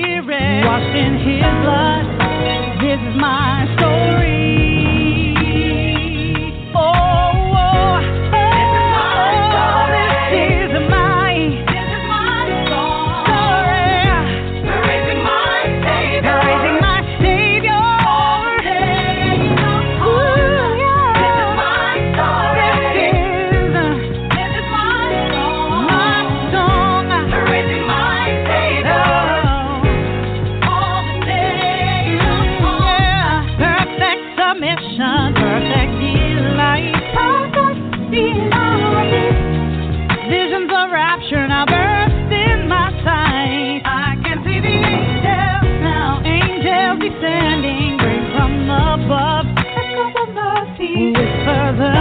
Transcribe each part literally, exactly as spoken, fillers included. Spirit, washed in His blood. This is my story. Oh, oh, oh, this is my story. This is my, this is my story. We're raising my Savior. We're raising my Savior. Oh, ooh, yeah. This is my story. This is, uh, this is my song. My song. We're raising my Savior. Perfect delight, perfect delight. Visions of rapture now burst in my sight. I can see the angels now, angels descending, great from above, echoes of mercy, whispers of love.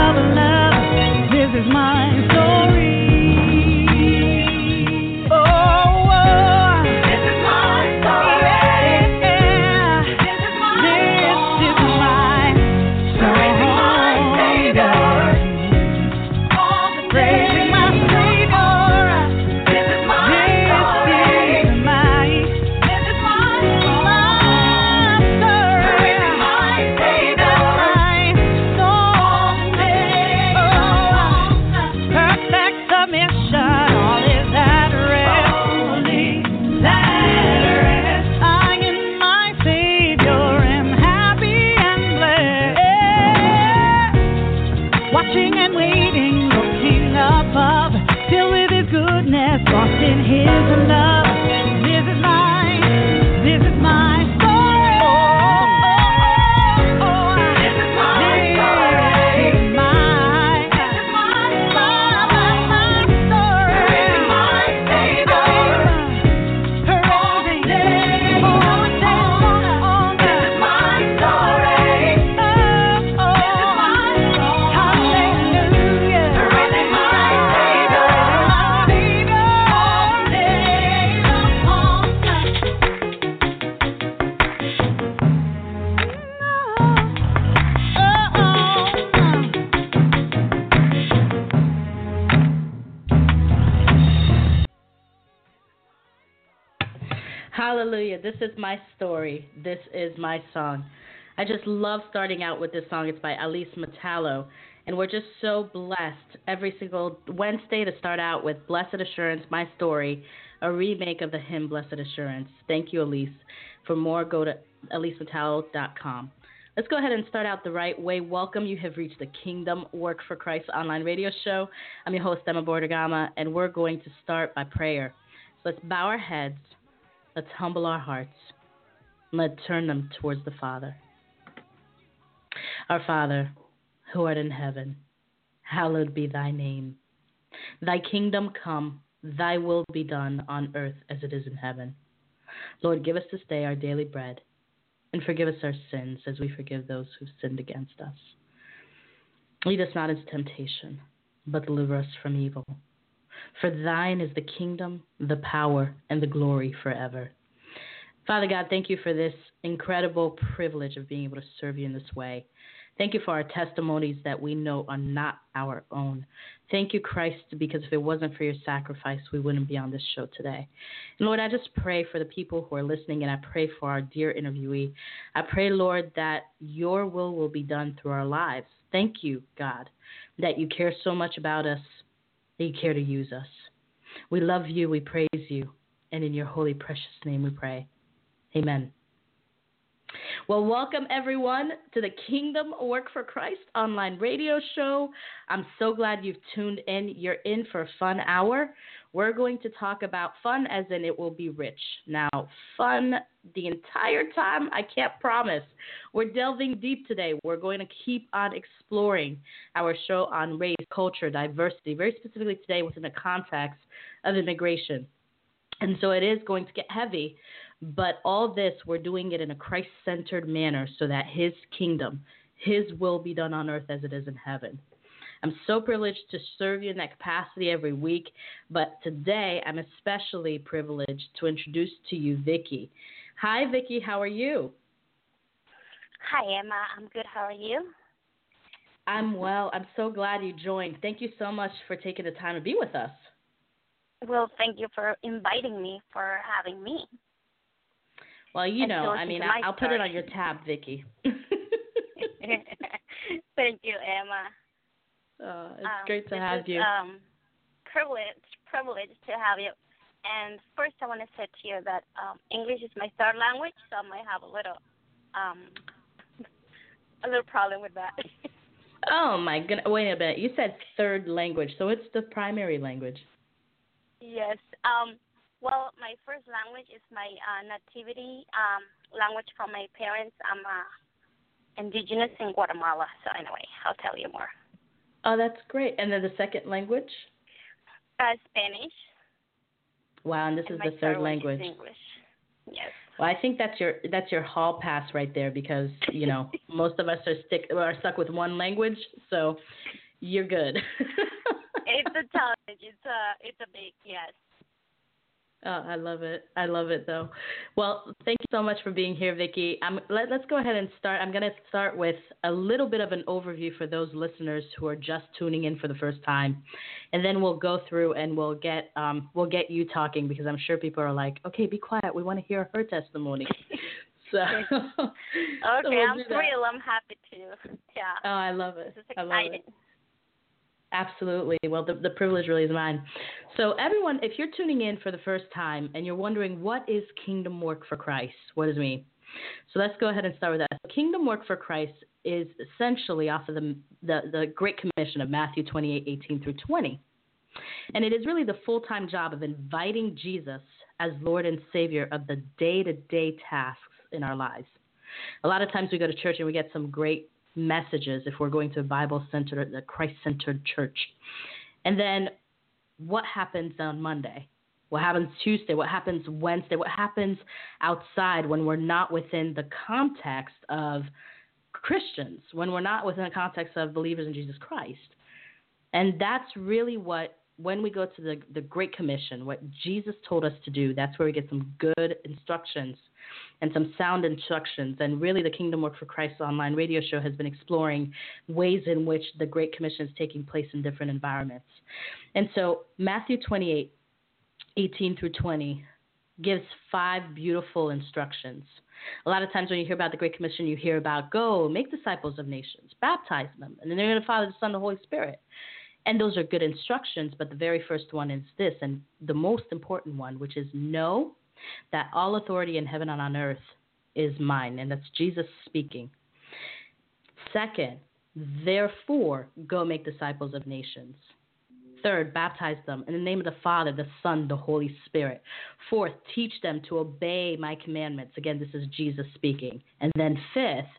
This is my story. This is my story. This is my song. I just love starting out with this song. It's by Alyce Metallo. And we're just so blessed every single Wednesday to start out with Blessed Assurance, My Story, a remake of the hymn Blessed Assurance. Thank you, Alyce. For more, go to alyce metallo dot com. Let's go ahead and start out the right way. Welcome. You have reached the Kingdom Work for Christ online radio show. I'm your host, Emma Bordergama, and we're going to start by prayer. So let's bow our heads. Let's humble our hearts. Let's turn them towards the Father. Our Father, who art in heaven, hallowed be thy name. Thy kingdom come, thy will be done on earth as it is in heaven. Lord, give us this day our daily bread, and forgive us our sins as we forgive those who've sinned against us. Lead us not into temptation, but deliver us from evil. For thine is the kingdom, the power, and the glory forever. Father God, thank you for this incredible privilege of being able to serve you in this way. Thank you for our testimonies that we know are not our own. Thank you, Christ, because if it wasn't for your sacrifice, we wouldn't be on this show today. And Lord, I just pray for the people who are listening, and I pray for our dear interviewee. I pray, Lord, that your will will be done through our lives. Thank you, God, that you care so much about us, that you care to use us. We love you, we praise you, and in your holy, precious name we pray. Amen. Well, welcome everyone to the Kingdom Work for Christ online radio show. I'm so glad you've tuned in. You're in for a fun hour. We're going to talk about fun as in it will be rich. Now, fun the entire time, I can't promise. We're delving deep today. We're going to keep on exploring our show on race, culture, diversity, very specifically today within the context of immigration. And so it is going to get heavy, but all this, we're doing it in a Christ-centered manner so that his kingdom, his will be done on earth as it is in heaven. I'm so privileged to serve you in that capacity every week, but today I'm especially privileged to introduce to you Vicky. Hi, Vicky. How are you? Hi, Emma. I'm good. How are you? I'm well. I'm so glad you joined. Thank you so much for taking the time to be with us. Well, thank you for inviting me, for having me. Well, you know, I mean, I, I'll put it on your tab, Vicky. Thank you, Emma. Oh, it's um, great to have you. Um, privilege, privilege to have you. And first, I want to say to you that um, English is my third language, so I might have a little, um, a little problem with that. Oh my goodness! Wait a minute. You said third language, so it's the primary language. Yes. Um. Well, my first language is my uh, nativity um, language from my parents. I'm uh, indigenous in Guatemala, so anyway, I'll tell you more. Oh, that's great. And then the second language? Uh, Spanish. Wow, and this and is the third language. Is English. Yes. Well, I think that's your that's your hall pass right there because, you know, most of us are stick are stuck with one language, so you're good. It's a challenge. It's a it's a big yes. Oh, I love it. I love it, though. Well, thank you so much for being here, Vicky. I'm, let, let's go ahead and start. I'm going to start with a little bit of an overview for those listeners who are just tuning in for the first time, and then we'll go through and we'll get um, we'll get you talking because I'm sure people are like, okay, be quiet. We want to hear her testimony. So, okay, so we'll I'm thrilled. I'm happy to. Yeah. Oh, I love it. This is exciting. I love it. Absolutely. Well, the, the privilege really is mine. So everyone, if you're tuning in for the first time and you're wondering what is Kingdom Work for Christ, what does it mean? So let's go ahead and start with that. Kingdom Work for Christ is essentially off of the, the, the Great Commission of Matthew twenty-eight eighteen through twenty. And it is really the full-time job of inviting Jesus as Lord and Savior of the day-to-day tasks in our lives. A lot of times we go to church and we get some great messages if we're going to a Bible-centered, a Christ-centered church. And then what happens on Monday? What happens Tuesday? What happens Wednesday? What happens outside when we're not within the context of Christians, when we're not within the context of believers in Jesus Christ? And that's really what, when we go to the, the Great Commission, what Jesus told us to do, that's where we get some good instructions and some sound instructions. And really the Kingdom Work for Christ online radio show has been exploring ways in which the Great Commission is taking place in different environments. And so Matthew twenty-eight eighteen through twenty gives five beautiful instructions. A lot of times when you hear about the Great Commission, you hear about go, make disciples of nations, baptize them, and then they're going to follow the Son and the Holy Spirit. And those are good instructions, but the very first one is this, and the most important one, which is know that all authority in heaven and on earth is mine, and that's Jesus speaking. Second, therefore, go make disciples of nations. Third, baptize them in the name of the Father, the Son, the Holy Spirit. Fourth, teach them to obey my commandments. Again, this is Jesus speaking. And then fifth,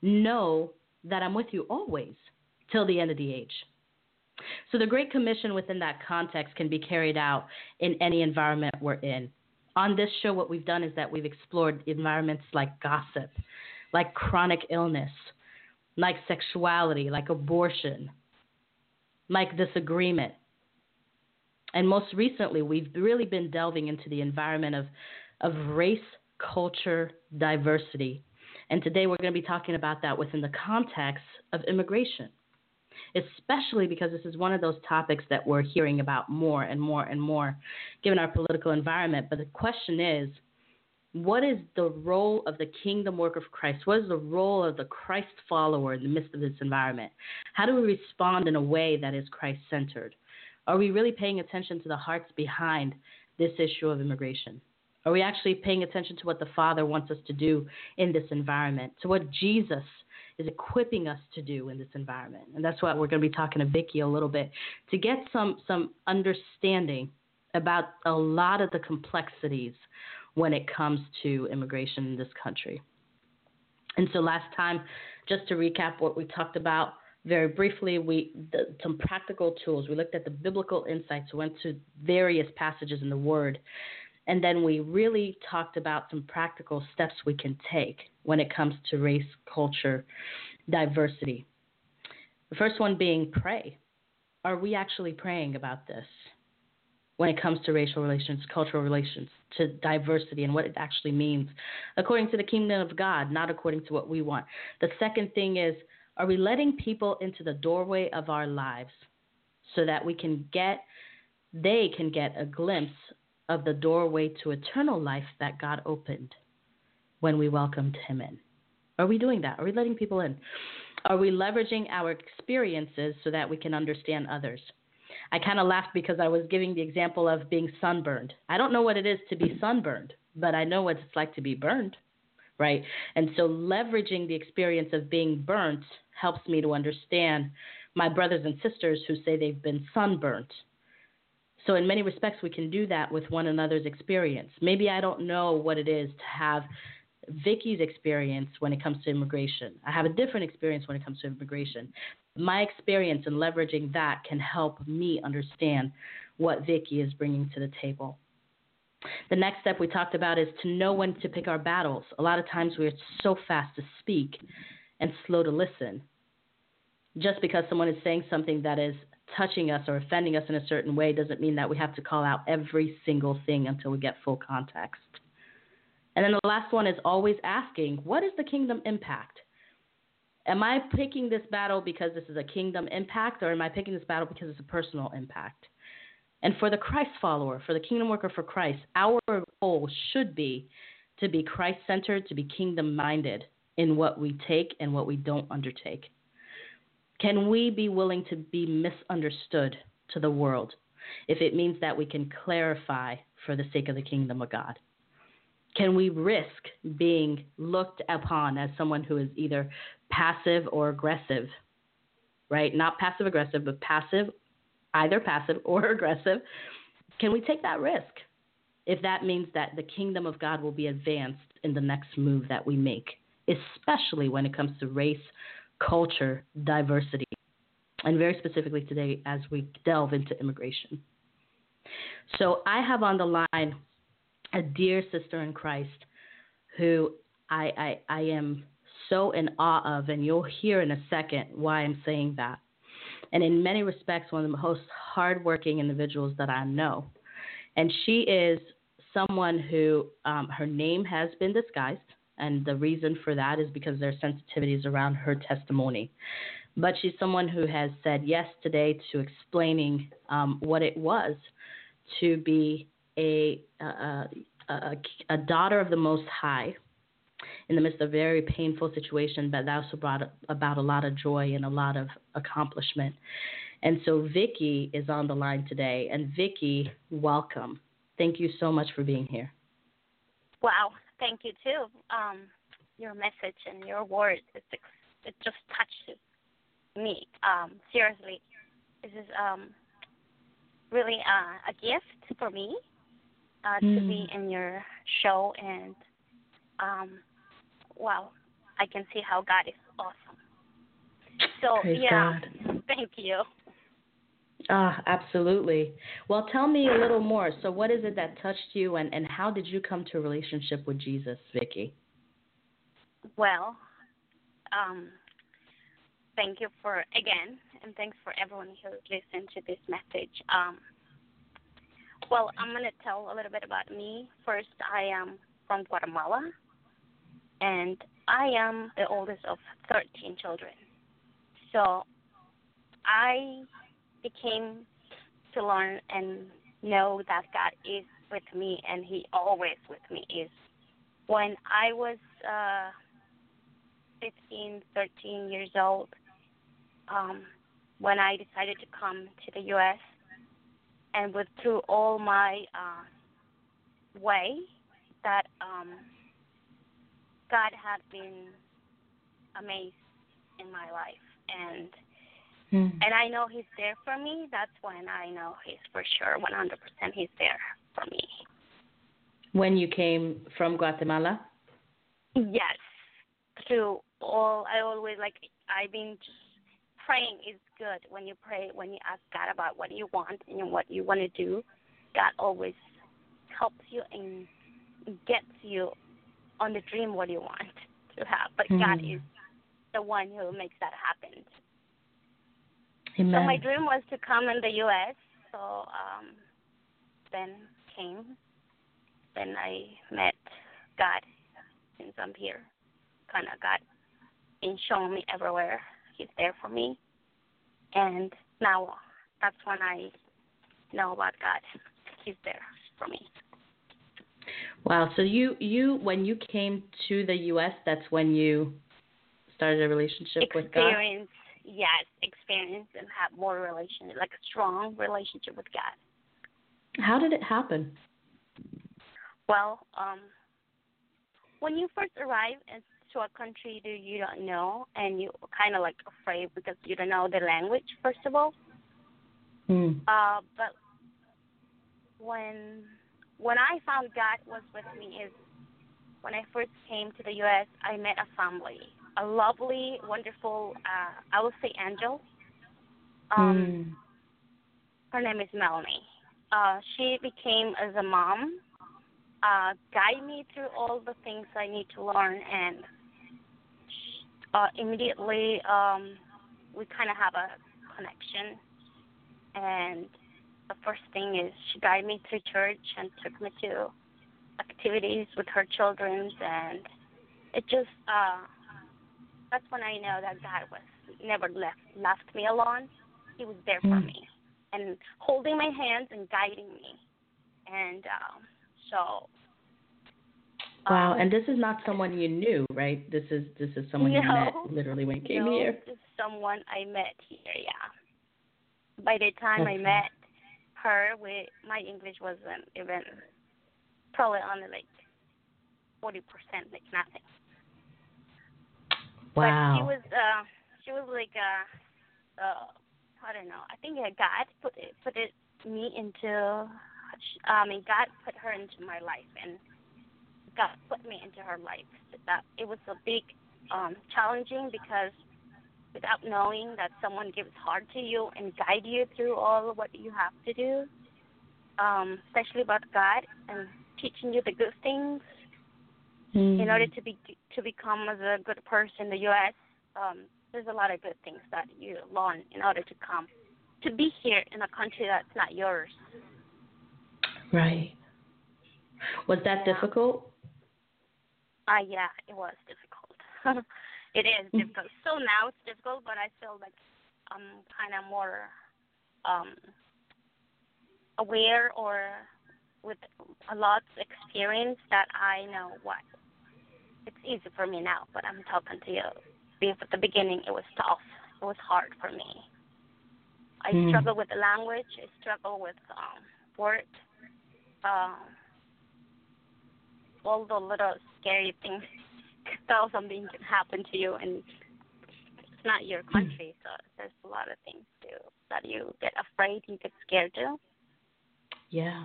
know that I'm with you always till the end of the age. So the Great Commission within that context can be carried out in any environment we're in. On this show, what we've done is that we've explored environments like gossip, like chronic illness, like sexuality, like abortion, like disagreement. And most recently, we've really been delving into the environment of, of race, culture, diversity. And today we're going to be talking about that within the context of immigration, especially because this is one of those topics that we're hearing about more and more and more, given our political environment. But the question is, what is the role of the Kingdom Work of Christ? What is the role of the Christ follower in the midst of this environment? How do we respond in a way that is Christ-centered? Are we really paying attention to the hearts behind this issue of immigration? Are we actually paying attention to what the Father wants us to do in this environment, to what Jesus is equipping us to do in this environment? And that's why we're going to be talking to Vicky a little bit to get some some understanding about a lot of the complexities when it comes to immigration in this country. And so last time, just to recap what we talked about very briefly, we the, some practical tools. We looked at the biblical insights, went to various passages in the Word, and then we really talked about some practical steps we can take when it comes to race, culture, diversity. The first one being pray. Are we actually praying about this when it comes to racial relations, cultural relations, to diversity and what it actually means according to the kingdom of God, not according to what we want? The second thing is, are we letting people into the doorway of our lives so that we can get, they can get a glimpse of the doorway to eternal life that God opened? when we welcomed him in? Are we doing that? Are we letting people in? Are we leveraging our experiences so that we can understand others? I kind of laughed because I was giving the example of being sunburned. I don't know what it is to be sunburned, but I know what it's like to be burned, right? And so leveraging the experience of being burnt helps me to understand my brothers and sisters who say they've been sunburnt. So in many respects, we can do that with one another's experience. Maybe I don't know what it is to have Vicky's experience when it comes to immigration. I have a different experience when it comes to immigration. My experience in leveraging that can help me understand what Vicky is bringing to the table. The next step we talked about is to know when to pick our battles. A lot of times we're so fast to speak and slow to listen. Just because someone is saying something that is touching us or offending us in a certain way doesn't mean that we have to call out every single thing until we get full context. And then the last one is always asking, what is the kingdom impact? Am I picking this battle because this is a kingdom impact, or am I picking this battle because it's a personal impact? And for the Christ follower, for the kingdom worker for Christ, our goal should be to be Christ-centered, to be kingdom-minded in what we take and what we don't undertake. Can we be willing to be misunderstood to the world if it means that we can clarify for the sake of the kingdom of God? Can we risk being looked upon as someone who is either passive or aggressive, right? Not passive-aggressive, but passive, either passive or aggressive. Can we take that risk if that means that the kingdom of God will be advanced in the next move that we make, especially when it comes to race, culture, diversity, and very specifically today as we delve into immigration? So I have on the line a dear sister in Christ who I, I, I am so in awe of, and you'll hear in a second why I'm saying that. And in many respects, one of the most hardworking individuals that I know. And she is someone who um, her name has been disguised, and the reason for that is because there are sensitivities around her testimony. But she's someone who has said yes today to explaining um, what it was to be A, a, a, a daughter of the Most High in the midst of a very painful situation, but that also brought about a lot of joy and a lot of accomplishment. And so Vicky is on the line today. And Vicky, welcome. Thank you so much for being here. Wow. Thank you, too. Um, your message and your words, it, it just touched me. Um, seriously, this is um, really uh, a gift for me. Uh, to mm. be in your show, and um, wow, I can see how God is awesome. So, praise yeah, God. Thank you. Ah, absolutely. Well, tell me a little more. So what is it that touched you, and, and how did you come to a relationship with Jesus, Vicky? Well, um, thank you for, again, and thanks for everyone who listened to this message. Um Well, I'm going to tell a little bit about me. First, I am from Guatemala, and I am the oldest of thirteen children. So I became to learn and know that God is with me, and he always with me is. When I was uh, fifteen, thirteen years old, um, when I decided to come to the U S, and with through all my uh, way that um, God had been amazed in my life, and mm. and I know he's there for me. That's when I know he's for sure, one hundred percent he's there for me. When you came from Guatemala? Yes, through all, I always, like, I've been just praying is good. When you pray, when you ask God about what you want and what you want to do, God always helps you and gets you on the dream what you want to have. But mm. God is the one who makes that happen. Amen. So my dream was to come in the U S, so um, then came. Then I met God since I'm here. Kind of God been showing me everywhere. He's there for me, and now that's when I know about God. He's there for me. Wow. So you, you when you came to the U S, that's when you started a relationship experience, with God? Experience, yes, experience and have more relationship, like a strong relationship with God. How did it happen? Well, um, when you first arrive to a country that you don't know and you kind of like afraid because you don't know the language, first of all. Hmm. Uh, but when... When I found God was with me is when I first came to the U S, I met a family, a lovely, wonderful, uh, I would say angel. Um, mm. Her name is Melanie. Uh, she became as a mom, uh, guide me through all the things I need to learn, and uh, immediately um, we kind of have a connection. And the first thing is she guided me to church and took me to activities with her children, and it just, uh, that's when I know that God was never left, left me alone. He was there for mm. me and holding my hands and guiding me. And um, so. Wow, um, and this is not someone you knew, right? This is this is someone no, you met literally when you came no, here. This is someone I met here, yeah. By the time okay. I met her, we, my English wasn't even, probably only like forty percent, like nothing. Wow. But she was, uh, she was like, uh, uh, I don't know, I think God put it, put it, me into, I mean, God put her into my life, and God put me into her life. That it was a big, um, challenging, because without knowing that someone gives heart to you and guide you through all what you have to do, um, especially about God and teaching you the good things mm. in order to be to become as a good person in the U S. Um, there's a lot of good things that you learn in order to come to be here in a country that's not yours. Right. Was that yeah. difficult? Ah, uh, yeah, it was difficult. It is difficult. So now it's difficult, but I feel like I'm kind of more um, aware or with a lot of experience that I know what. It's easy for me now, but I'm talking to you. At the beginning, it was tough. It was hard for me. I mm. struggle with the language. I struggle with um, work. Uh, all the little scary things. Tell something can happen to you, and it's not your country, so there's a lot of things too that you get afraid, you get scared to. Yeah.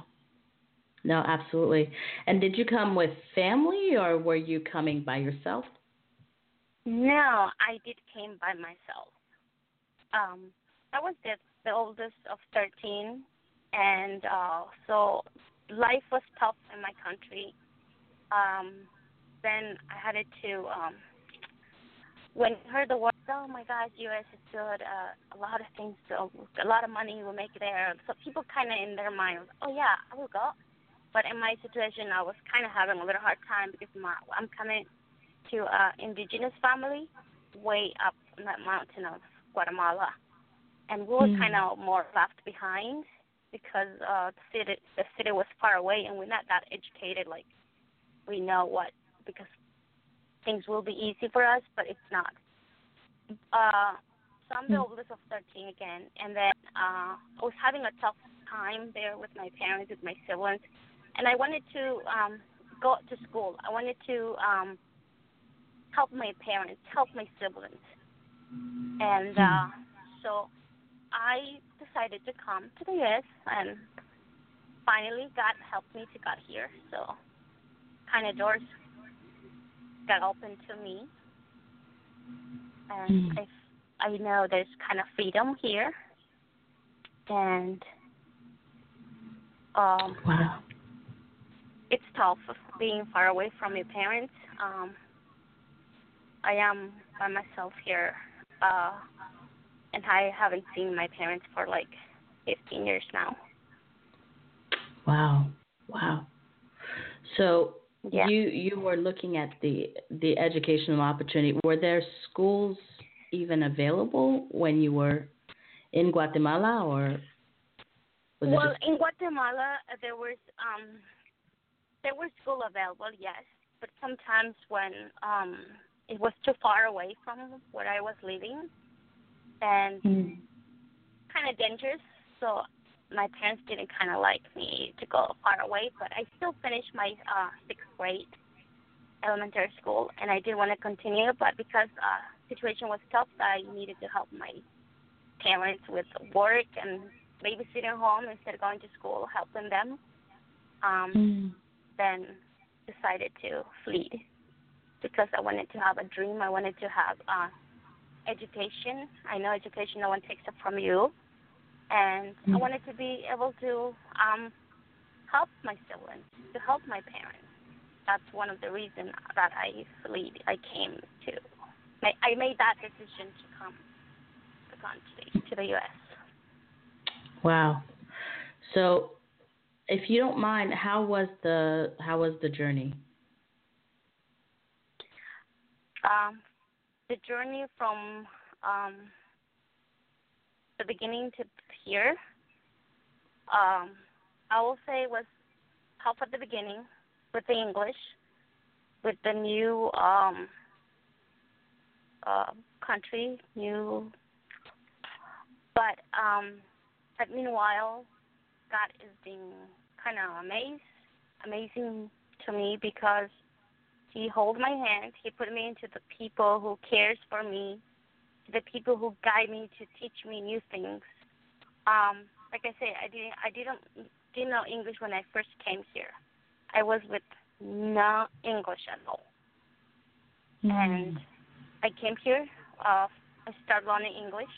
No, absolutely. And did you come with family, or were you coming by yourself? No, I did came by myself. Um, I was the, the oldest of thirteen, and uh, so life was tough in my country. Um. Then I had it to, um, when I heard the words, oh my gosh, U S is good, uh, a lot of things, so a lot of money will make there. So people kind of in their mind was, oh yeah, I will go. But in my situation, I was kind of having a little hard time because my, I'm coming to an uh, indigenous family way up in that mountain of Guatemala. And we were mm-hmm. kind of more left behind because uh, the city, the city was far away, and we're not that educated, like we know what. Because things will be easy for us, but it's not. Uh, so I'm the oldest of thirteen again, and then uh, I was having a tough time there with my parents, with my siblings, and I wanted to um, go to school. I wanted to um, help my parents, help my siblings. And uh, so I decided to come to the U S, and finally God helped me to get here. So kind of doors got open to me, and mm. I, I know there's kind of freedom here, and um, wow. it's tough being far away from your parents. Um, I am by myself here, uh, and I haven't seen my parents for like fifteen years now. Wow, wow. So yeah. You you were looking at the the educational opportunity. Were there schools even available when you were in Guatemala, or? Was well, it just... in Guatemala there was um, There was school available, yes, but sometimes when um, it was too far away from where I was living and mm. kind of dangerous, so my parents didn't kind of like me to go far away, but I still finished my uh, sixth grade elementary school, and I did want to continue, but because the uh, situation was tough, I needed to help my parents with work and babysitting home instead of going to school, helping them. Um, mm. Then decided to flee because I wanted to have a dream. I wanted to have uh, education. I know education, no one takes it from you. And mm. I wanted to be able to um, help my siblings, to help my parents. That's one of the reasons that I fled. I came to, I made that decision to come to the country, to the U S. Wow. So, if you don't mind, how was the how was the journey? Um, the journey from um, the beginning to here, um, I will say was tough at the beginning with the English, with the new um, uh, country, new. But um, but meanwhile, God has been kind of amazed, amazing to me because He held my hand. He put me into the people who cares for me, to the people who guide me to teach me new things. Um, like I said, I didn't, I didn't, didn't know English when I first came here. I was with no English at all, mm. and I came here. Uh, I started learning English.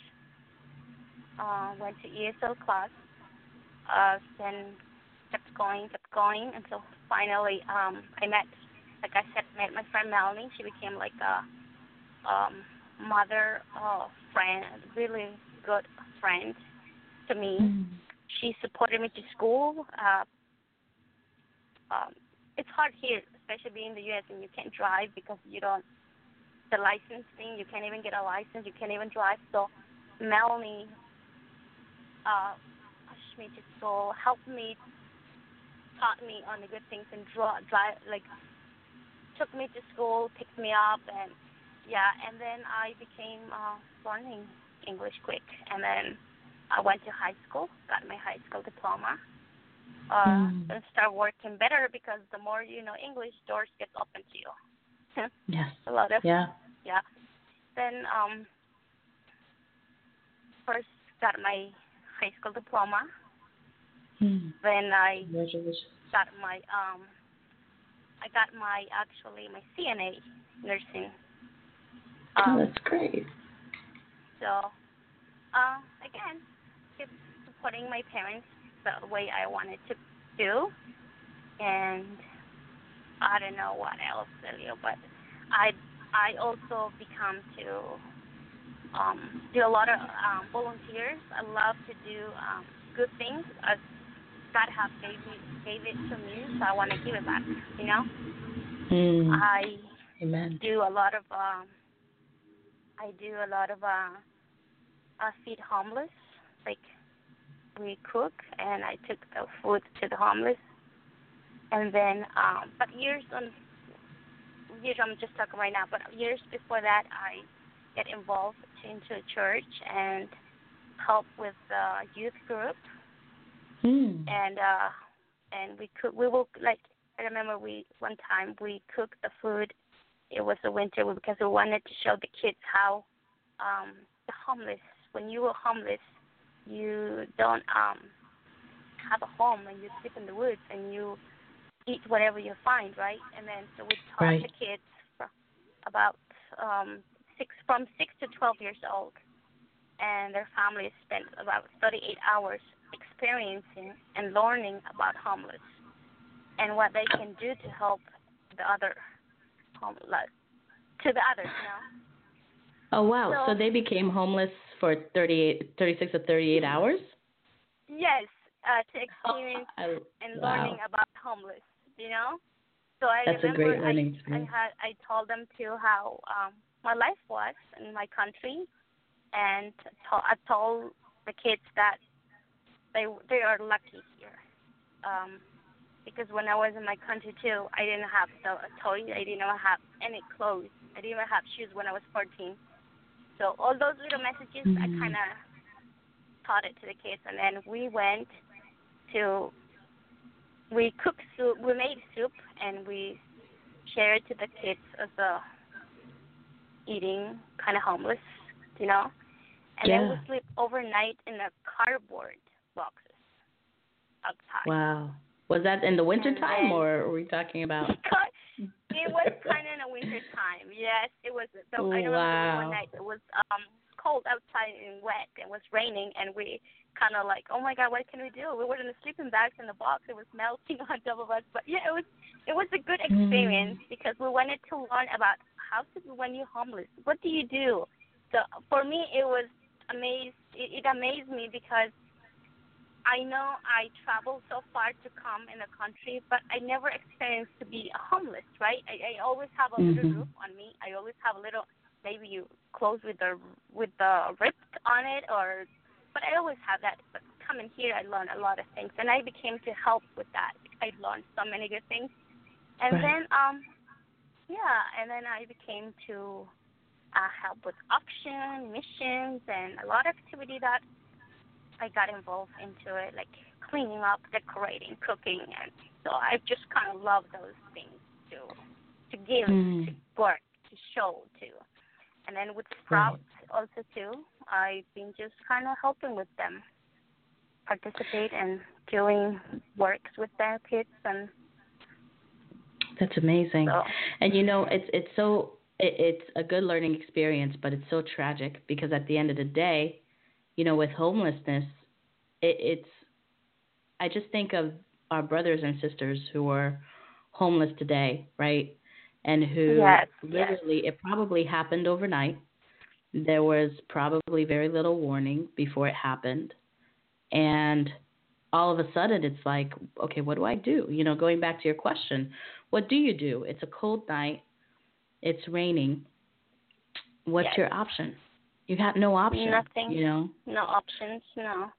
Uh, went to E S L class. Uh, then kept going, kept going, until finally um, I met, like I said, met my friend Melanie. She became like a um, mother, uh, friend, really good friend to me. Mm. She supported me to school. Uh, um, it's hard here, especially being in the U S and you can't drive because you don't, the license thing, you can't even get a license, you can't even drive. So Melanie uh me to school, helped me, taught me on the good things, and draw, drive, like, took me to school, picked me up, and yeah, and then I became uh, learning English quick, and then I went to high school, got my high school diploma, uh, mm. and started working better because the more you know English, doors get open to you. Yes. A lot of yeah, yeah. Then um, first got my high school diploma. Then I got my, um, I got my, actually, my C N A nursing. Um, oh, that's great. So, uh, again, kept supporting my parents the way I wanted to do. And I don't know what else to do, but I, I also become to um, do a lot of um, volunteers. I love to do um, good things. I, God have gave, me, gave it to me, so I want to give it back, you know? Mm. I Amen. do a lot of, um, I do a lot of, uh, I feed homeless, like we cook, and I took the food to the homeless. And then, um, but years on, years I'm just talking right now, but years before that, I get involved into a church and help with the youth group. Mm. And uh, and we cook. We will like. I remember we one time we cooked the food. It was the winter because we wanted to show the kids how um, the homeless. When you were homeless, you don't um, have a home and you sleep in the woods and you eat whatever you find, right? And then so we taught right. the kids for about um, six from six to twelve years old, and their families spent about thirty-eight hours experiencing and learning about homeless and what they can do to help the other homeless, to the others, you know? Oh, wow. So, so they became homeless for thirty-eight, thirty-six or thirty-eight hours? Yes, uh, to experience oh, I, and wow. learning about homeless, you know? So I That's remember a great learning I, I, had, I told them, too, how um, my life was in my country, and to- I told the kids that They they are lucky here. Um, because when I was in my country, too, I didn't have a toy. I didn't have any clothes. I didn't even have shoes when I was fourteen. So all those little messages, mm-hmm. I kind of taught it to the kids. And then we went to, we cooked soup, we made soup, and we shared it to the kids as a eating, kind of homeless, you know. And yeah. then we sleep overnight in the cardboard boxes outside. Wow. Was that in the wintertime, or were we talking about? It was kind of in the wintertime, yes. It was, so I remember wow. one night it was um, cold outside and wet. It was raining, and we kind of like, oh, my God, what can we do? We were in the sleeping bags in the box. It was melting on top of us. But, yeah, it was it was a good experience mm. because we wanted to learn about how to be when you're homeless. What do you do? So for me, it was amazed. It, it amazed me because I know I traveled so far to come in the country, but I never experienced to be homeless, right? I, I always have a mm-hmm. little roof on me. I always have a little, maybe you clothes with the with the ripped on it, or but I always have that. But coming here, I learned a lot of things, and I became to help with that. I learned so many good things, and right. then um, yeah, and then I became to. Uh, help with auction, missions, and a lot of activity that I got involved into it, like cleaning up, decorating, cooking, and so I just kind of love those things to to give, mm. to work, to show, to. And then with Sprouts right. also too, I've been just kind of helping with them, participate and doing works with their kids, and that's amazing. So. And you know, it's it's so. It's a good learning experience, but it's so tragic because at the end of the day, you know, with homelessness, it, it's, I just think of our brothers and sisters who are homeless today, right? And who yes, literally, yes. it probably happened overnight. There was probably very little warning before it happened. And all of a sudden it's like, okay, what do I do? You know, going back to your question, what do you do? It's a cold night. It's raining. What's yes. your option? You have no option. Nothing. You know? No options, no.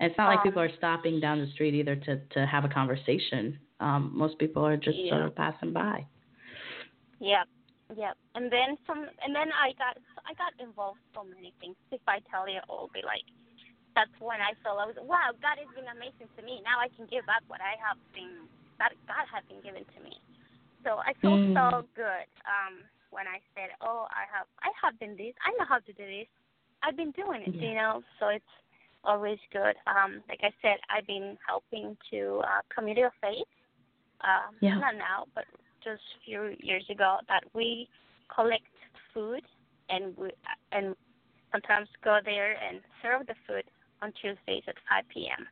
And it's not um, like people are stopping down the street either to, to have a conversation. Um, most people are just yeah. sort of passing by. Yep, yep. And then some. And then I got I got involved in so many things. If I tell you, I'll be like, that's when I felt I was, wow, God has been amazing to me. Now I can give up what I have been, that God has been given to me. So I felt mm. so good um, when I said, "Oh, I have, I have been this. I know how to do this. I've been doing it, yeah. you know." So it's always good. Um, like I said, I've been helping to uh, Community of Faith. Um, yeah. Not now, but just a few years ago, that we collect food and we, and sometimes go there and serve the food on Tuesdays at five p.m.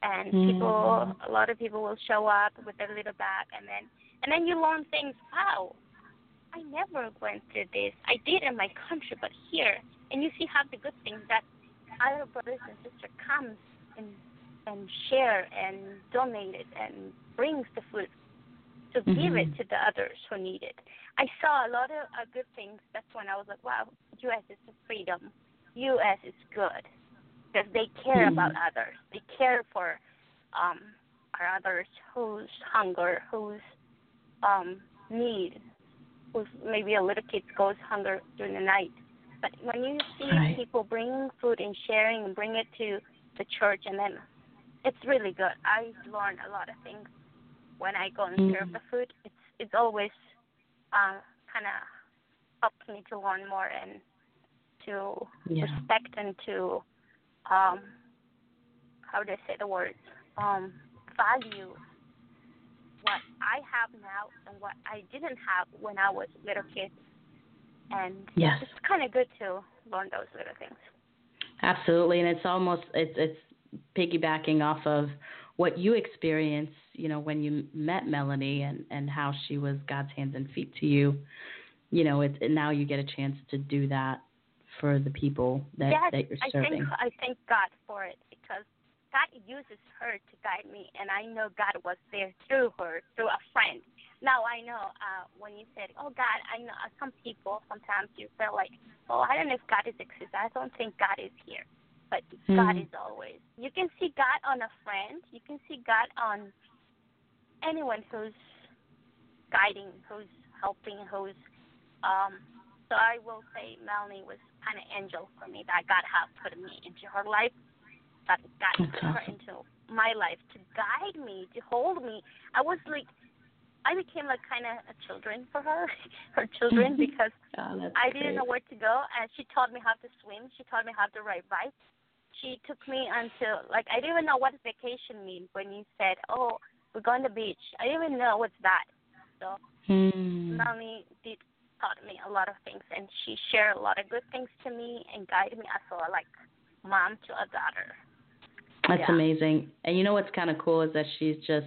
And mm. people, a lot of people will show up with their little bag, and then. And then you learn things, wow, I never went through this. I did in my country, but here. And you see how the good things that other brothers and sisters come and, and share and donate it and brings the food to mm-hmm. give it to the others who need it. I saw a lot of uh, good things. That's when I was like, wow, U S is freedom. U S is good because they care mm-hmm. about others. They care for um, our others who's hunger, who's Um, need, with maybe a little kid goes hungry during the night. But when you see right. people bringing food and sharing and bring it to the church, and then it's really good. I learned a lot of things when I go and mm. serve the food. It's it's always uh, kind of helped me to learn more and to yeah. respect and to um, how do I say the word um, value. What I have now and what I didn't have when I was a little kid. And yes. it's kind of good to learn those little things. Absolutely. And it's almost, it's, it's piggybacking off of what you experienced, you know, when you met Melanie and, and how she was God's hands and feet to you, you know, it's, and now you get a chance to do that for the people that, yes, that you're serving. I think I thank God for it because God uses her to guide me, and I know God was there through her, through a friend. Now I know uh, when you said, oh, God, I know some people, sometimes you feel like, oh, I don't know if God is exists. I don't think God is here, but mm-hmm. God is always. You can see God on a friend. You can see God on anyone who's guiding, who's helping, who's um, so I will say Melanie was kind of angel for me. That God had put me into her life. That God put her into my life to guide me, to hold me. I was like, I became like kind of a children for her, her children, because oh, I didn't great. know where to go. And she taught me how to swim. She taught me how to ride bikes. She took me until, like, I didn't even know what vacation means when you said, oh, we're going to the beach. I didn't even know what's that. So hmm. Mommy did taught me a lot of things, and she shared a lot of good things to me and guided me as well, like mom to a daughter. That's yeah. amazing. And you know what's kind of cool is that she's just,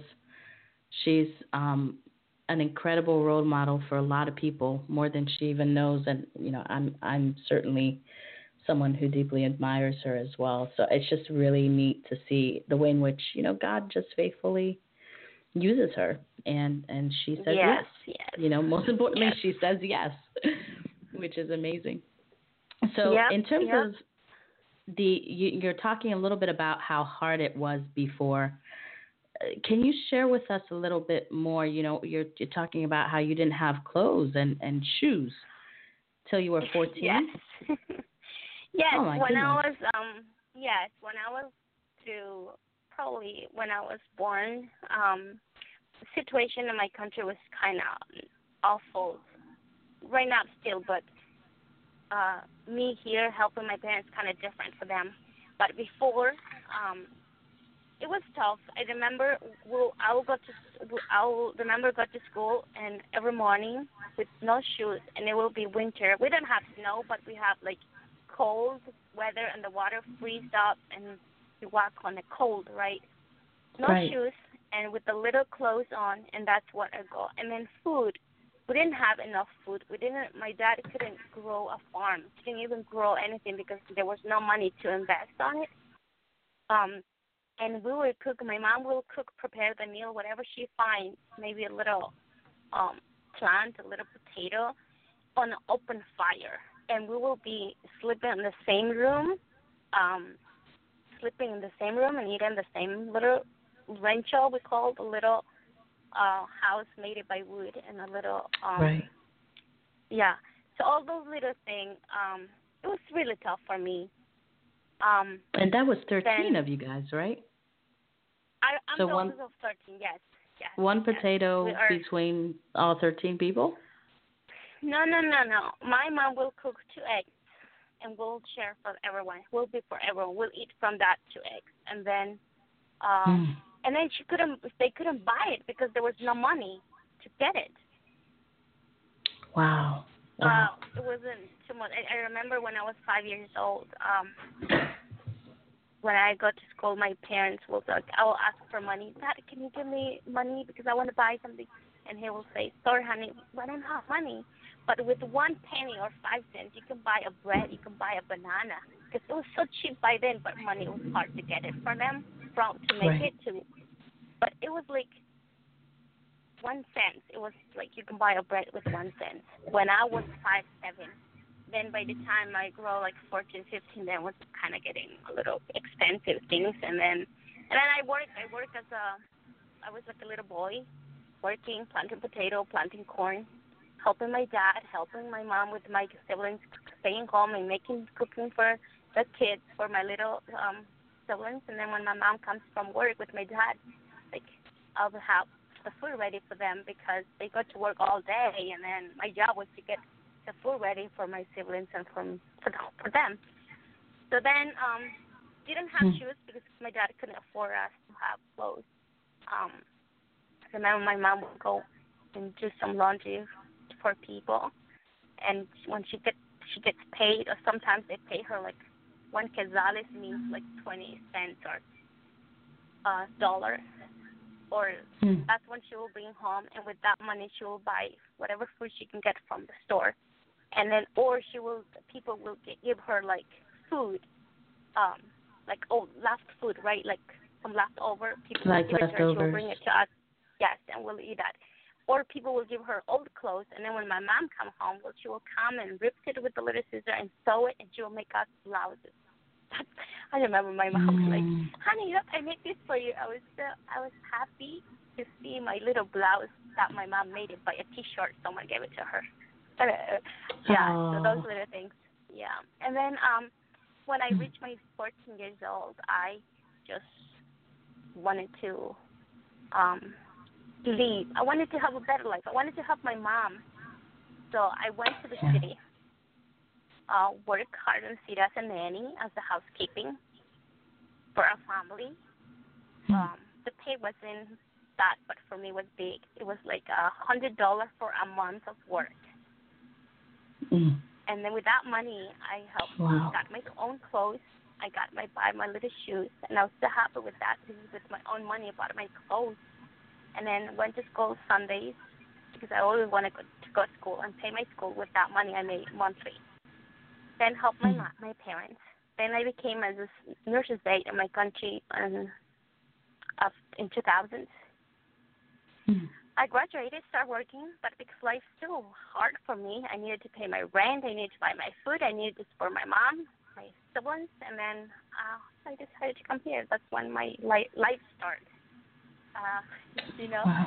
she's um, an incredible role model for a lot of people, more than she even knows. And, you know, I'm I'm certainly someone who deeply admires her as well. So it's just really neat to see the way in which, you know, God just faithfully uses her. And, and she says yes, yes. yes. You know, most importantly, yes. she says yes, which is amazing. So yep, in terms yep. of the, you, you're talking a little bit about how hard it was before. Can you share with us a little bit more? You know, you're, you're talking about how you didn't have clothes and, and shoes till you were fourteen. Yes. Yes, oh, when goodness. I was, um, yes, when I was to probably when I was born, um, the situation in my country was kind of awful. Right now still, but uh, me here helping my parents kind of different for them. But before, um, it was tough. I remember we'll, I'll go to I'll remember go to school and every morning with no shoes, and it will be winter. We don't have snow, but we have like cold weather, and the water freezed up, and you walk on the cold, right? No right. shoes, and with the little clothes on, and that's what I go. And then food, we didn't have enough food. We didn't. My dad couldn't grow a farm. He didn't even grow anything because there was no money to invest on it. Um, and we would cook. My mom will cook, prepare the meal, whatever she finds, maybe a little um, plant, a little potato, on an open fire. And we will be sleeping in the same room, um, sleeping in the same room and eating the same little rancho, we call it, a little uh, house made by wood and a little, um, right. yeah. So all those little things, um, it was really tough for me. Um, and that was thirteen then, of you guys, right? I, I'm so the one, of thirteen, yes. yes one yes, potato are, between all thirteen people? No, no, no, no. My mom will cook two eggs, and we'll share for everyone. We'll be for everyone. We'll eat from that two eggs, and then, um, mm. and then she couldn't. They couldn't buy it because there was no money to get it. Wow. Wow. Uh, it wasn't too much. I, I remember when I was five years old. Um, when I got to school, my parents will like, I'll ask for money. Dad, can you give me money because I want to buy something? And he will say, sorry, honey, I don't have money. But with one penny or five cents, you can buy a bread, you can buy a banana. Because it was so cheap by then, but money was hard to get it for them, from to make right. it to. But it was like one cent. It was like you can buy a bread with one cent. When I was five, seven, then by the time I grow like fourteen, fifteen, then it was kind of getting a little expensive things. And then and then I worked, I worked as a, I was like a little boy, working, planting potato, planting corn, helping my dad, helping my mom with my siblings, staying home and making, cooking for the kids, for my little um, siblings. And then when my mom comes from work with my dad, like I'll have the food ready for them because they go to work all day. And then my job was to get the food ready for my siblings and from, for, for them. So then um, didn't have mm-hmm. shoes because my dad couldn't afford us to have clothes. Um, I remember my mom would go and do some laundry for people, and when she gets she gets paid, or sometimes they pay her like one quetzales means like twenty cents or a dollar, or hmm. that's when she will bring home, and with that money she will buy whatever food she can get from the store, and then or she will people will give her like food, um like oh left food right like some leftover people like will give it to her, she will bring it to us. Yes, and we'll eat that. Or people will give her old clothes, and then when my mom comes home, well, she will come and rip it with the little scissor and sew it, and she will make us blouses. That's, I remember my mom was like, honey, look, I made this for you. I was so I was happy to see my little blouse that my mom made it by a T-shirt. Someone gave it to her. Yeah, oh. So those little things. Yeah. And then um, when I reached my fourteen years old, I just wanted to um, leave. I wanted to have a better life. I wanted to help my mom. So I went to the city, uh, worked hard in the city as a nanny, as a housekeeping for our family. Um, the pay wasn't that, but for me it was big. It was like one hundred dollars for a month of work. Mm. And then with that money, I helped. Wow. Got my own clothes. I got my buy my little shoes, and I was so happy with that because with my own money, I bought my clothes. And then went to school Sundays because I always wanted to go to, go to school and pay my school with that money I made monthly. Then helped my mom, my parents. Then I became a nurse's aide in my country in, in two thousand. Mm. I graduated, started working, but because life's still hard for me, I needed to pay my rent, I needed to buy my food, I needed to support my mom, my siblings, and then uh, I decided to come here. That's when my li- life started, uh, you know. Wow.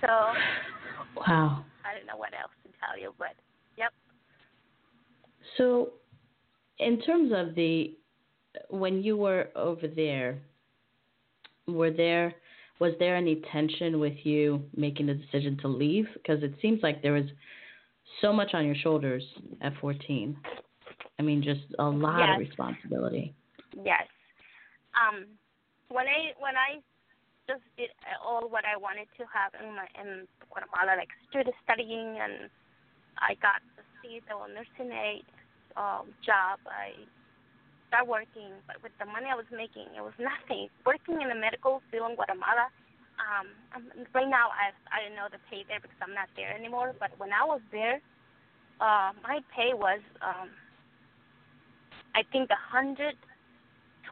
So wow. I don't know what else to tell you, but yep. So in terms of the, when you were over there, were there, was there any tension with you making the decision to leave? Because it seems like there was so much on your shoulders at fourteen. I mean, just a lot yes. of responsibility. Yes. Um, when I when I just did all what I wanted to have in, my, in Guatemala, like student studying, and I got the C S O nursing aid um, job. I start working, but with the money I was making, it was nothing. Working in the medical field in Guatemala, um, right now I I don't know the pay there because I'm not there anymore. But when I was there, uh, my pay was um, I think a hundred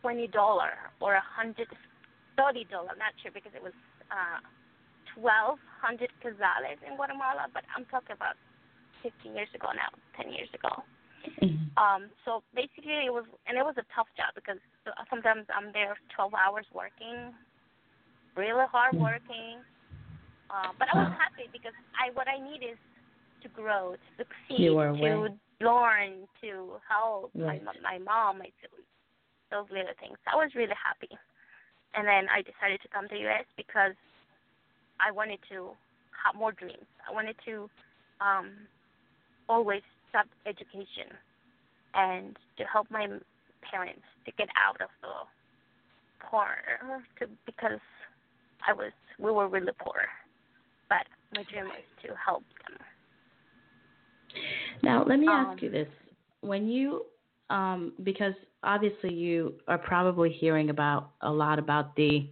twenty dollar or a hundred thirty dollar. I'm not sure because it was uh, twelve hundred quetzales in Guatemala. But I'm talking about fifteen years ago now, ten years ago. Mm-hmm. Um, so basically it was, and it was a tough job because sometimes I'm there twelve hours working, really hard working. Uh, but I was wow. happy because I what I need is to grow, to succeed, to learn, to help right. my, my mom, my siblings, those little things. I was really happy. And then I decided to come to the U S because I wanted to have more dreams. I wanted to um, always education and to help my parents to get out of the poor to, because I was we were really poor, but my dream was to help them. Now let me um, ask you this: when you um, because obviously you are probably hearing about a lot about the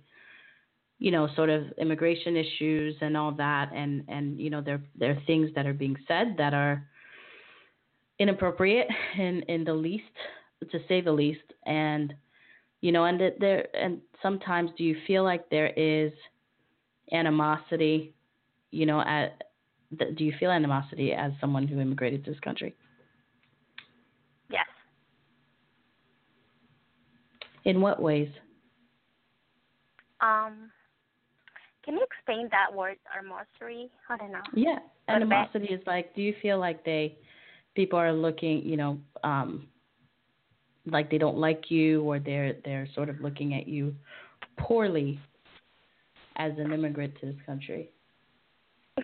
you know sort of immigration issues and all that, and, and you know there there are things that are being said that are inappropriate in, in the least, to say the least. And, you know, and that there, and sometimes do you feel like there is animosity, you know, at, do you feel animosity as someone who immigrated to this country? Yes. In what ways? Um, can you explain that word, animosity? I don't know. Yeah. Animosity is like, do you feel like they, people are looking, you know, um, like they don't like you, or they're they're sort of looking at you poorly as an immigrant to this country.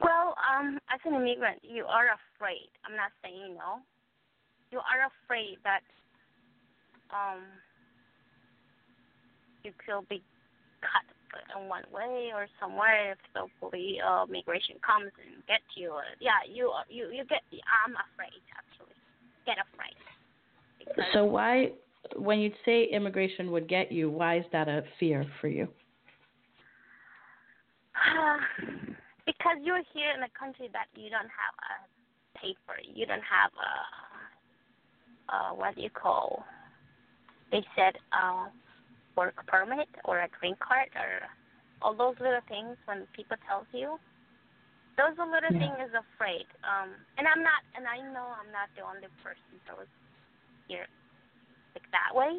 Well, um, as an immigrant, you are afraid. I'm not saying no. You are afraid that um, you could be cut in one way or somewhere if the police uh, migration comes and get you. Or, yeah, you you you get. I'm afraid actually. Get afraid. So why, when you say immigration would get you, why is that a fear for you? Uh, because you're here in a country that you don't have a paper. You don't have a, a what do you call? They said. Uh, work permit or a green card or all those little things when people tell you. Those little yeah. things is afraid. Um, and I'm not, and I know I'm not the only person that was here like that way.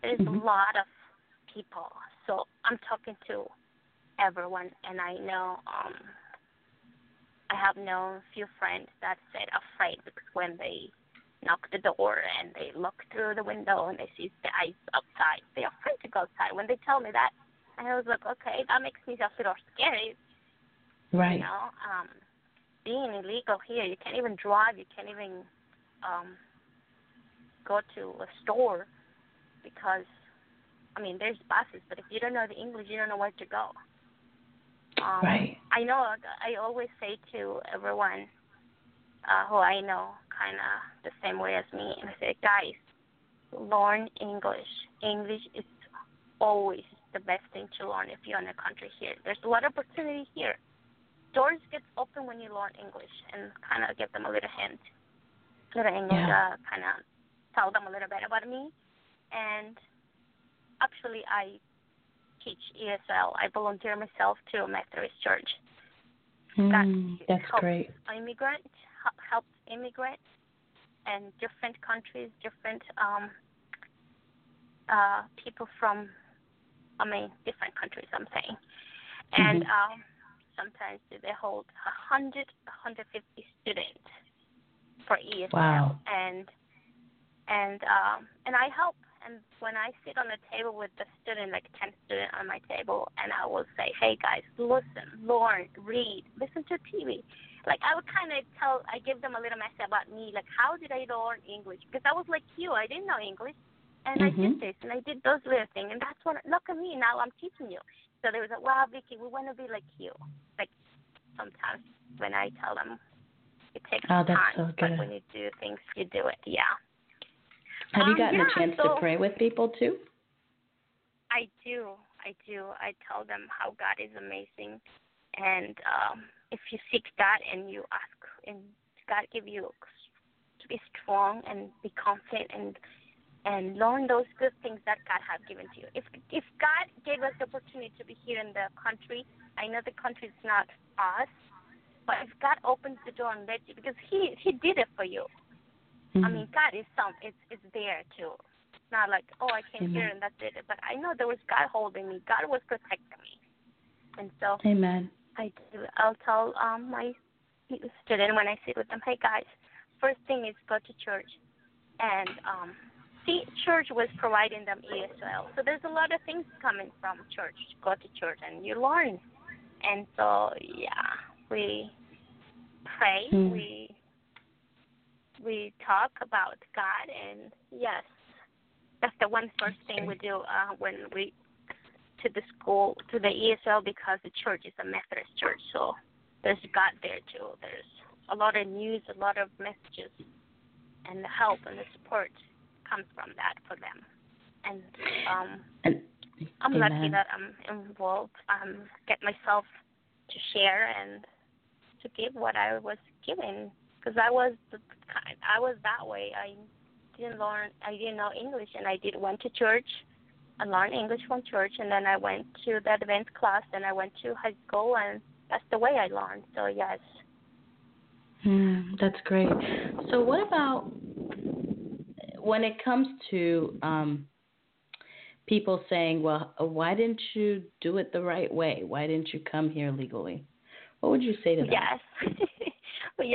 There's mm-hmm. a lot of people. So I'm talking to everyone, and I know um, I have known few friends that said afraid because when they knock the door and they look through the window and they see the ice outside, they're afraid to go outside. When they tell me that, and I was like, okay, that makes me feel scary. Right. You know, um, being illegal here, you can't even drive, you can't even um, go to a store because, I mean, there's buses, but if you don't know the English, you don't know where to go. Um, right. I know, I always say to everyone uh, who I know, kind of the same way as me, and I say, guys, learn English. English is always the best thing to learn if you're in a country here. There's a lot of opportunity here. Doors get open when you learn English, and kind of give them a little hint, a little English, yeah. uh, kind of tell them a little bit about me. And actually, I teach E S L. I volunteer myself to a Methodist church. Mm, that that's great. Immigrant, helps immigrants and different countries, different um, uh, people from, I mean, different countries, I'm saying. And mm-hmm. um, sometimes they hold one hundred, one hundred fifty students for E S L. Wow. And and um, and I help. And when I sit on the table with the student, like ten students on my table, and I will say, hey, guys, listen, learn, read, listen to T V. Like, I would kind of tell, I give them a little message about me, like, how did I learn English? Because I was like you. I didn't know English. And mm-hmm. I did this, and I did those little things, and that's when, look at me, now I'm teaching you. So they was like, wow, Vicky, we want to be like you. Like, sometimes when I tell them, it takes oh, that's time, so good. But when you do things, you do it, yeah. Have um, you gotten yeah, a chance so, to pray with people, too? I do, I do. I tell them how God is amazing, and um, if you seek God and you ask, and God give you to be strong and be confident and and learn those good things that God has given to you. If if God gave us the opportunity to be here in the country, I know the country is not us, but if God opens the door and lets you, because he, he did it for you. Mm-hmm. I mean, God is some, it's, it's there, too. It's not like, oh, I came Amen. Here and that's it. But I know there was God holding me. God was protecting me. And so Amen. I do, I'll tell um, my student when I sit with them, hey, guys, first thing is go to church and um see, church was providing them E S L. So there's a lot of things coming from church. Go to church and you learn. And so, yeah, we pray. Mm. We we talk about God. And, yes, that's the one first thing we do uh, when we to the school, to the E S L, because the church is a Methodist church. So there's God there, too. There's a lot of news, a lot of messages, and the help and the support comes from that for them. And um, and, I'm amen. Lucky that I'm involved, um, get myself to share and to give what I was given, because I was the kind, I was that way. I didn't learn, I didn't know English, and I did went to church and learned English from church, and then I went to the advanced class, and I went to high school, and that's the way I learned. So yes. Mm, that's great. So what about when it comes to um, people saying, well, why didn't you do it the right way? Why didn't you come here legally? What would you say to that? Yes.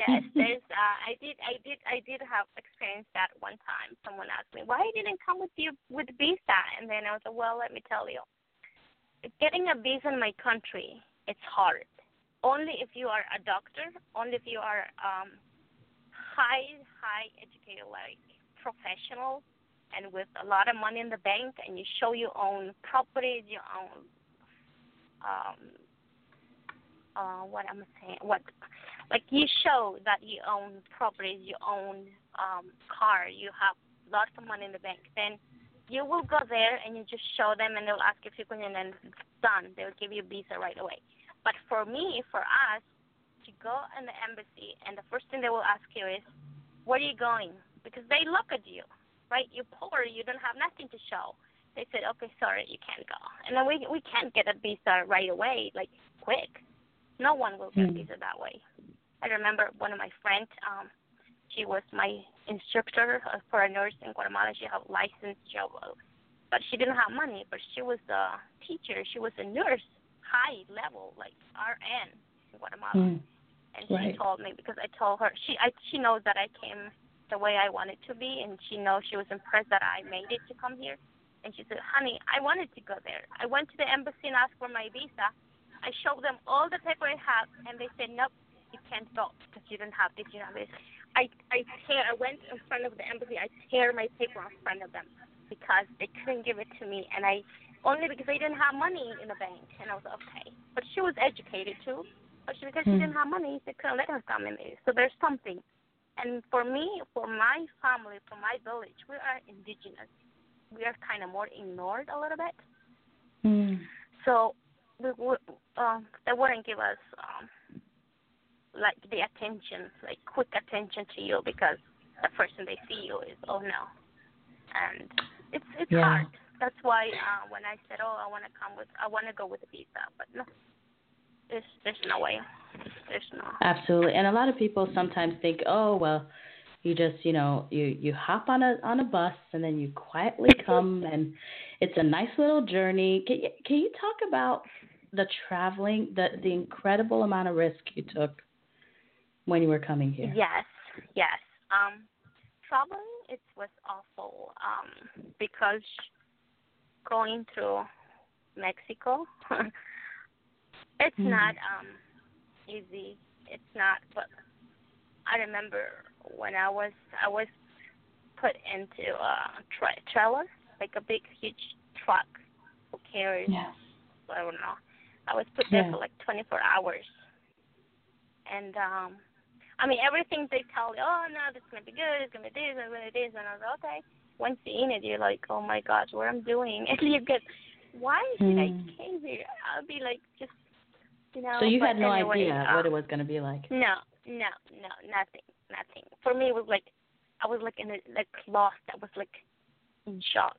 yes, there's, uh, I did I did, I did, did have experience that one time. Someone asked me, why didn't come with you with a visa? And then I was like, well, let me tell you. Getting a visa in my country, it's hard. Only if you are a doctor, only if you are um, high, high educated like professional and with a lot of money in the bank, and you show your own properties, your own um, uh, what I'm saying, what like you show that you own properties, you own um, car, you have lots of money in the bank. Then you will go there and you just show them, and they'll ask if you can, and then it's done. They'll give you a visa right away. But for me, for us, to go in the embassy, and the first thing they will ask you is, where are you going? Because they look at you, right? You're poor. You don't have nothing to show. They said, okay, sorry, you can't go. And then we we can't get a visa right away, like, quick. No one will get a visa that way. I remember one of my friends, um, she was my instructor for a nurse in Guatemala. She had a license, but she didn't have money. But she was a teacher. She was a nurse, high level, like R N in Guatemala. Mm. And she right. told me, because I told her, she I, she knows that I came the way I wanted to be, and she knows, she was impressed that I made it to come here. And she said, honey, I wanted to go there. I went to the embassy and asked for my visa. I showed them all the paper I have, and they said, nope, you can't go because you don't have this, you don't have this. I, I, tear, I went in front of the embassy. I tear my paper in front of them because they couldn't give it to me, and I only because I didn't have money in the bank. And I was okay. But she was educated, too. But she, because mm. she didn't have money, they couldn't let her come in there. So there's something. And for me, for my family, for my village, we are indigenous. We are kind of more ignored a little bit. Mm. So we, we, uh, they wouldn't give us, um, like, the attention, like, quick attention to you, because the person they see you is, oh, no. And it's it's yeah. hard. That's why uh, when I said, oh, I want to come with, I want to go with a visa, but no. There's, there's no way. There's no. Absolutely. And a lot of people sometimes think, oh, well, you just, you know, you, you hop on a on a bus and then you quietly come and it's a nice little journey. Can you, can you talk about the traveling, the, the incredible amount of risk you took when you were coming here? Yes, yes. Um, traveling, it was awful um, because going through Mexico It's mm-hmm. not um, easy. It's not. But I remember when I was I was put into a tra- trailer, like a big, huge truck who carries, yeah. I don't know. I was put there yeah. for like twenty-four hours. And, um, I mean, everything they tell you, oh, no, this is going to be good, it's going to be this, it's going to be this. And I was like, okay. Once you're in it, you're like, oh, my gosh, what I'm doing. And you get, why did mm. I came here? I'll be like, just. You know, so you had no anyway, idea uh, what it was going to be like? No, no, no, nothing, nothing. For me, it was like, I was like in a, like lost. I was like in shock.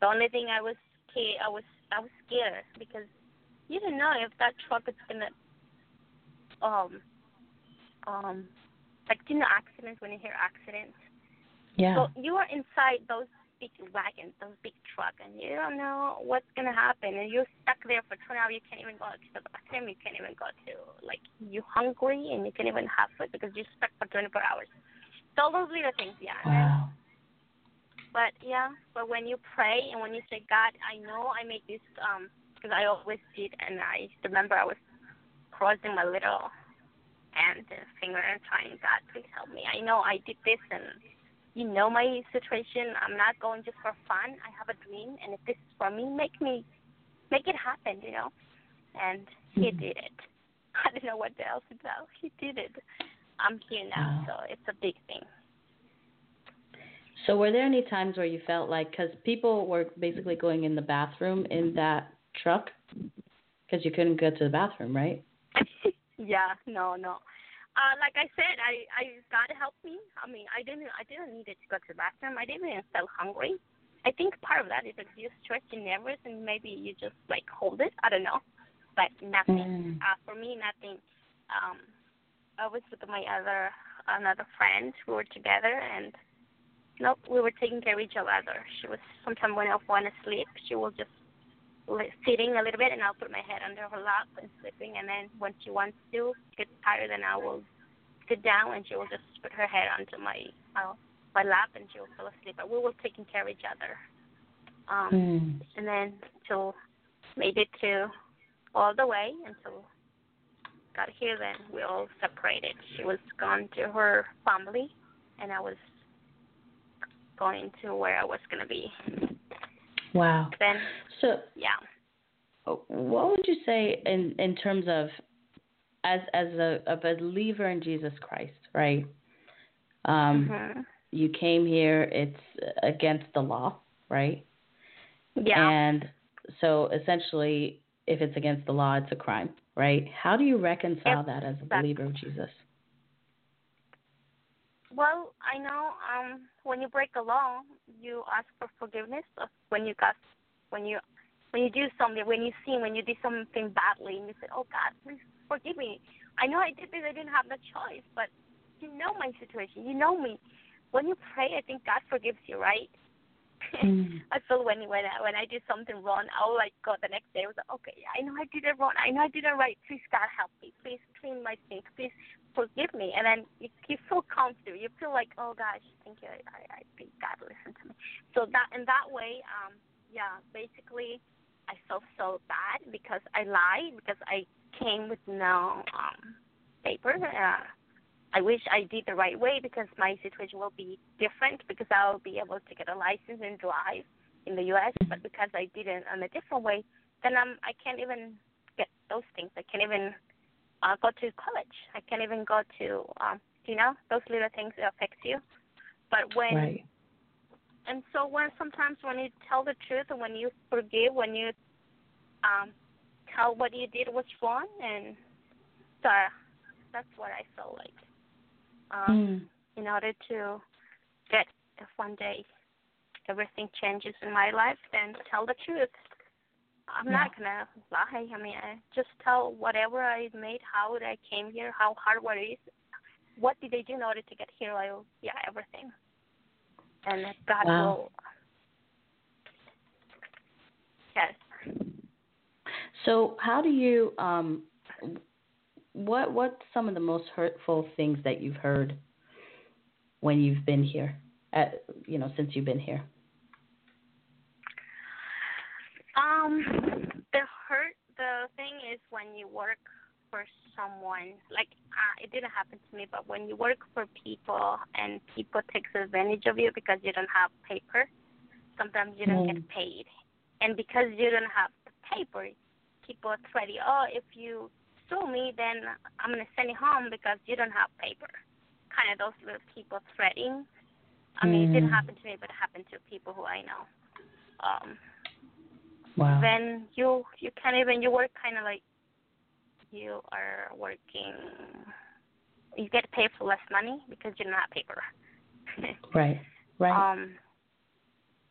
The only thing I was scared, I was, I was scared because you don't know if that truck is going to, um, um, like, you know, accidents, when you hear accidents. Yeah. So you are inside those big wagons, those big trucks, and you don't know what's going to happen, and you're stuck there for two hours. You can't even go to the bathroom, you can't even go to, like, you're hungry, and you can't even have food because you're stuck for twenty-four hours. So all those little things, yeah. Wow. But, yeah, but when you pray and when you say, God, I know I make this, um, because I always did, and I remember I was crossing my little hand and finger and trying, God, please help me. I know I did this, and you know my situation. I'm not going just for fun. I have a dream, and if this is for me, make me, make it happen, you know. And he mm-hmm. did it. I don't know what else to tell. He did it. I'm here now, wow. so it's a big thing. So were there any times where you felt like, because people were basically going in the bathroom in that truck, because you couldn't go to the bathroom, right? yeah, no, no. Uh, like I said, I, I God helped me. I mean, I didn't I didn't need it to go to the bathroom. I didn't even feel hungry. I think part of that is that you stretch your nerves and maybe you just, like, hold it. I don't know. But nothing. Mm. Uh, for me, nothing. Um, I was with my other, another friend. We were together, and, nope, we were taking care of each other. She was, sometimes when I want to sleep, she was just sitting a little bit, and I'll put my head under her lap and sleeping, and then when she wants to get tired, then I will sit down, and she will just put her head onto my uh, my lap, and she will fall asleep. But we were taking care of each other. Um, mm. And then till made it to all the way until got here, then we all separated. She was gone to her family, and I was going to where I was going to be. Wow. Then, so, yeah. What would you say in, in terms of as as a, a believer in Jesus Christ, right? Um, mm-hmm. You came here, it's against the law, right? Yeah. And so essentially, if it's against the law, it's a crime, right? How do you reconcile yep. that as a believer of Jesus? Well, I know um, when you break a law, you ask for forgiveness of when you got, when you when you do something, when you sin, when you do something badly, and you say, oh, God, please forgive me. I know I did this. I didn't have the choice, but you know my situation. You know me. When you pray, I think God forgives you, right? I feel when when I, when I did something wrong, oh my God, the next day I was like, okay, I know I did it wrong, I know I did it right. Please God help me. Please clean my sink. Please forgive me. And then you, you feel comfortable. You feel like, oh gosh, thank you. I, I think God listened to me. So that in that way, um, yeah, basically, I felt so bad because I lied, because I came with no um, paper. Uh, I wish I did the right way because my situation will be different, because I'll be able to get a license and drive in the U S But because I did it in a different way, then I'm, I can't even get those things. I can't even uh, go to college. I can't even go to, uh, you know, those little things that affect you. But when... Right. And so when sometimes when you tell the truth and when you forgive, when you um, tell what you did was wrong, and so that's what I felt like. Um, mm. In order to get, if one day everything changes in my life, then tell the truth. I'm yeah. not going to lie. I mean, I just tell whatever I made, how I came here, how hard what it is, what did I do in order to get here, I, yeah, everything. And God wow. will. Yes. So, how do you? Um, what What's some of the most hurtful things that you've heard when you've been here? At, you know, since you've been here. Um, the hurt. The thing is when you work for someone, like uh, it didn't happen to me, but when you work for people and people take advantage of you because you don't have paper, sometimes you don't mm. get paid. And because you don't have the paper, people threat you, oh, if you sue me, then I'm going to send you home because you don't have paper. Kind of those little people threatening. I mean, mm. it didn't happen to me, but it happened to people who I know. Um, wow. Then you, you can't even, you work kind of like, you are working, you get paid for less money because you're not paper. Right, right. Um,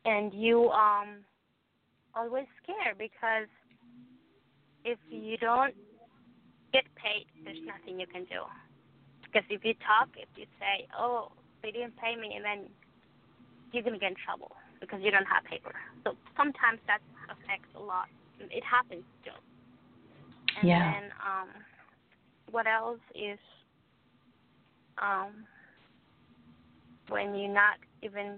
and you um always scared because if you don't get paid, there's nothing you can do. Because if you talk, if you say, oh, they didn't pay me, and then you're going to get in trouble because you don't have paper. So sometimes that affects a lot. It happens to us. And yeah. then um, what else is um, when you're not even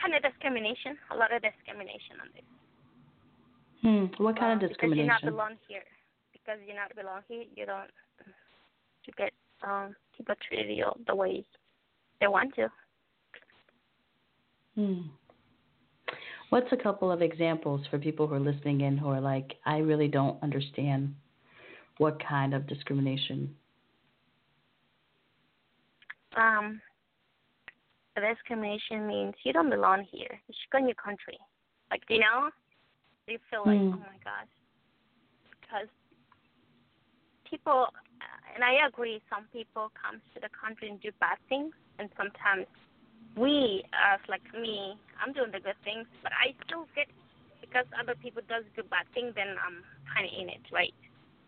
kind of discrimination, a lot of discrimination on this. Hmm. What kind um, of discrimination? Because you not belong here. Because you not belong here, you don't you get um, people treated you the way they want to. Hmm. What's a couple of examples for people who are listening in who are like, I really don't understand what kind of discrimination? Um, discrimination means you don't belong here. You should go in your country. Like, you know, you feel like, mm. oh, my gosh. Because people, and I agree, some people come to the country and do bad things, and sometimes we, as like me, I'm doing the good things, but I still get, because other people does do bad things, then I'm kind of in it, right?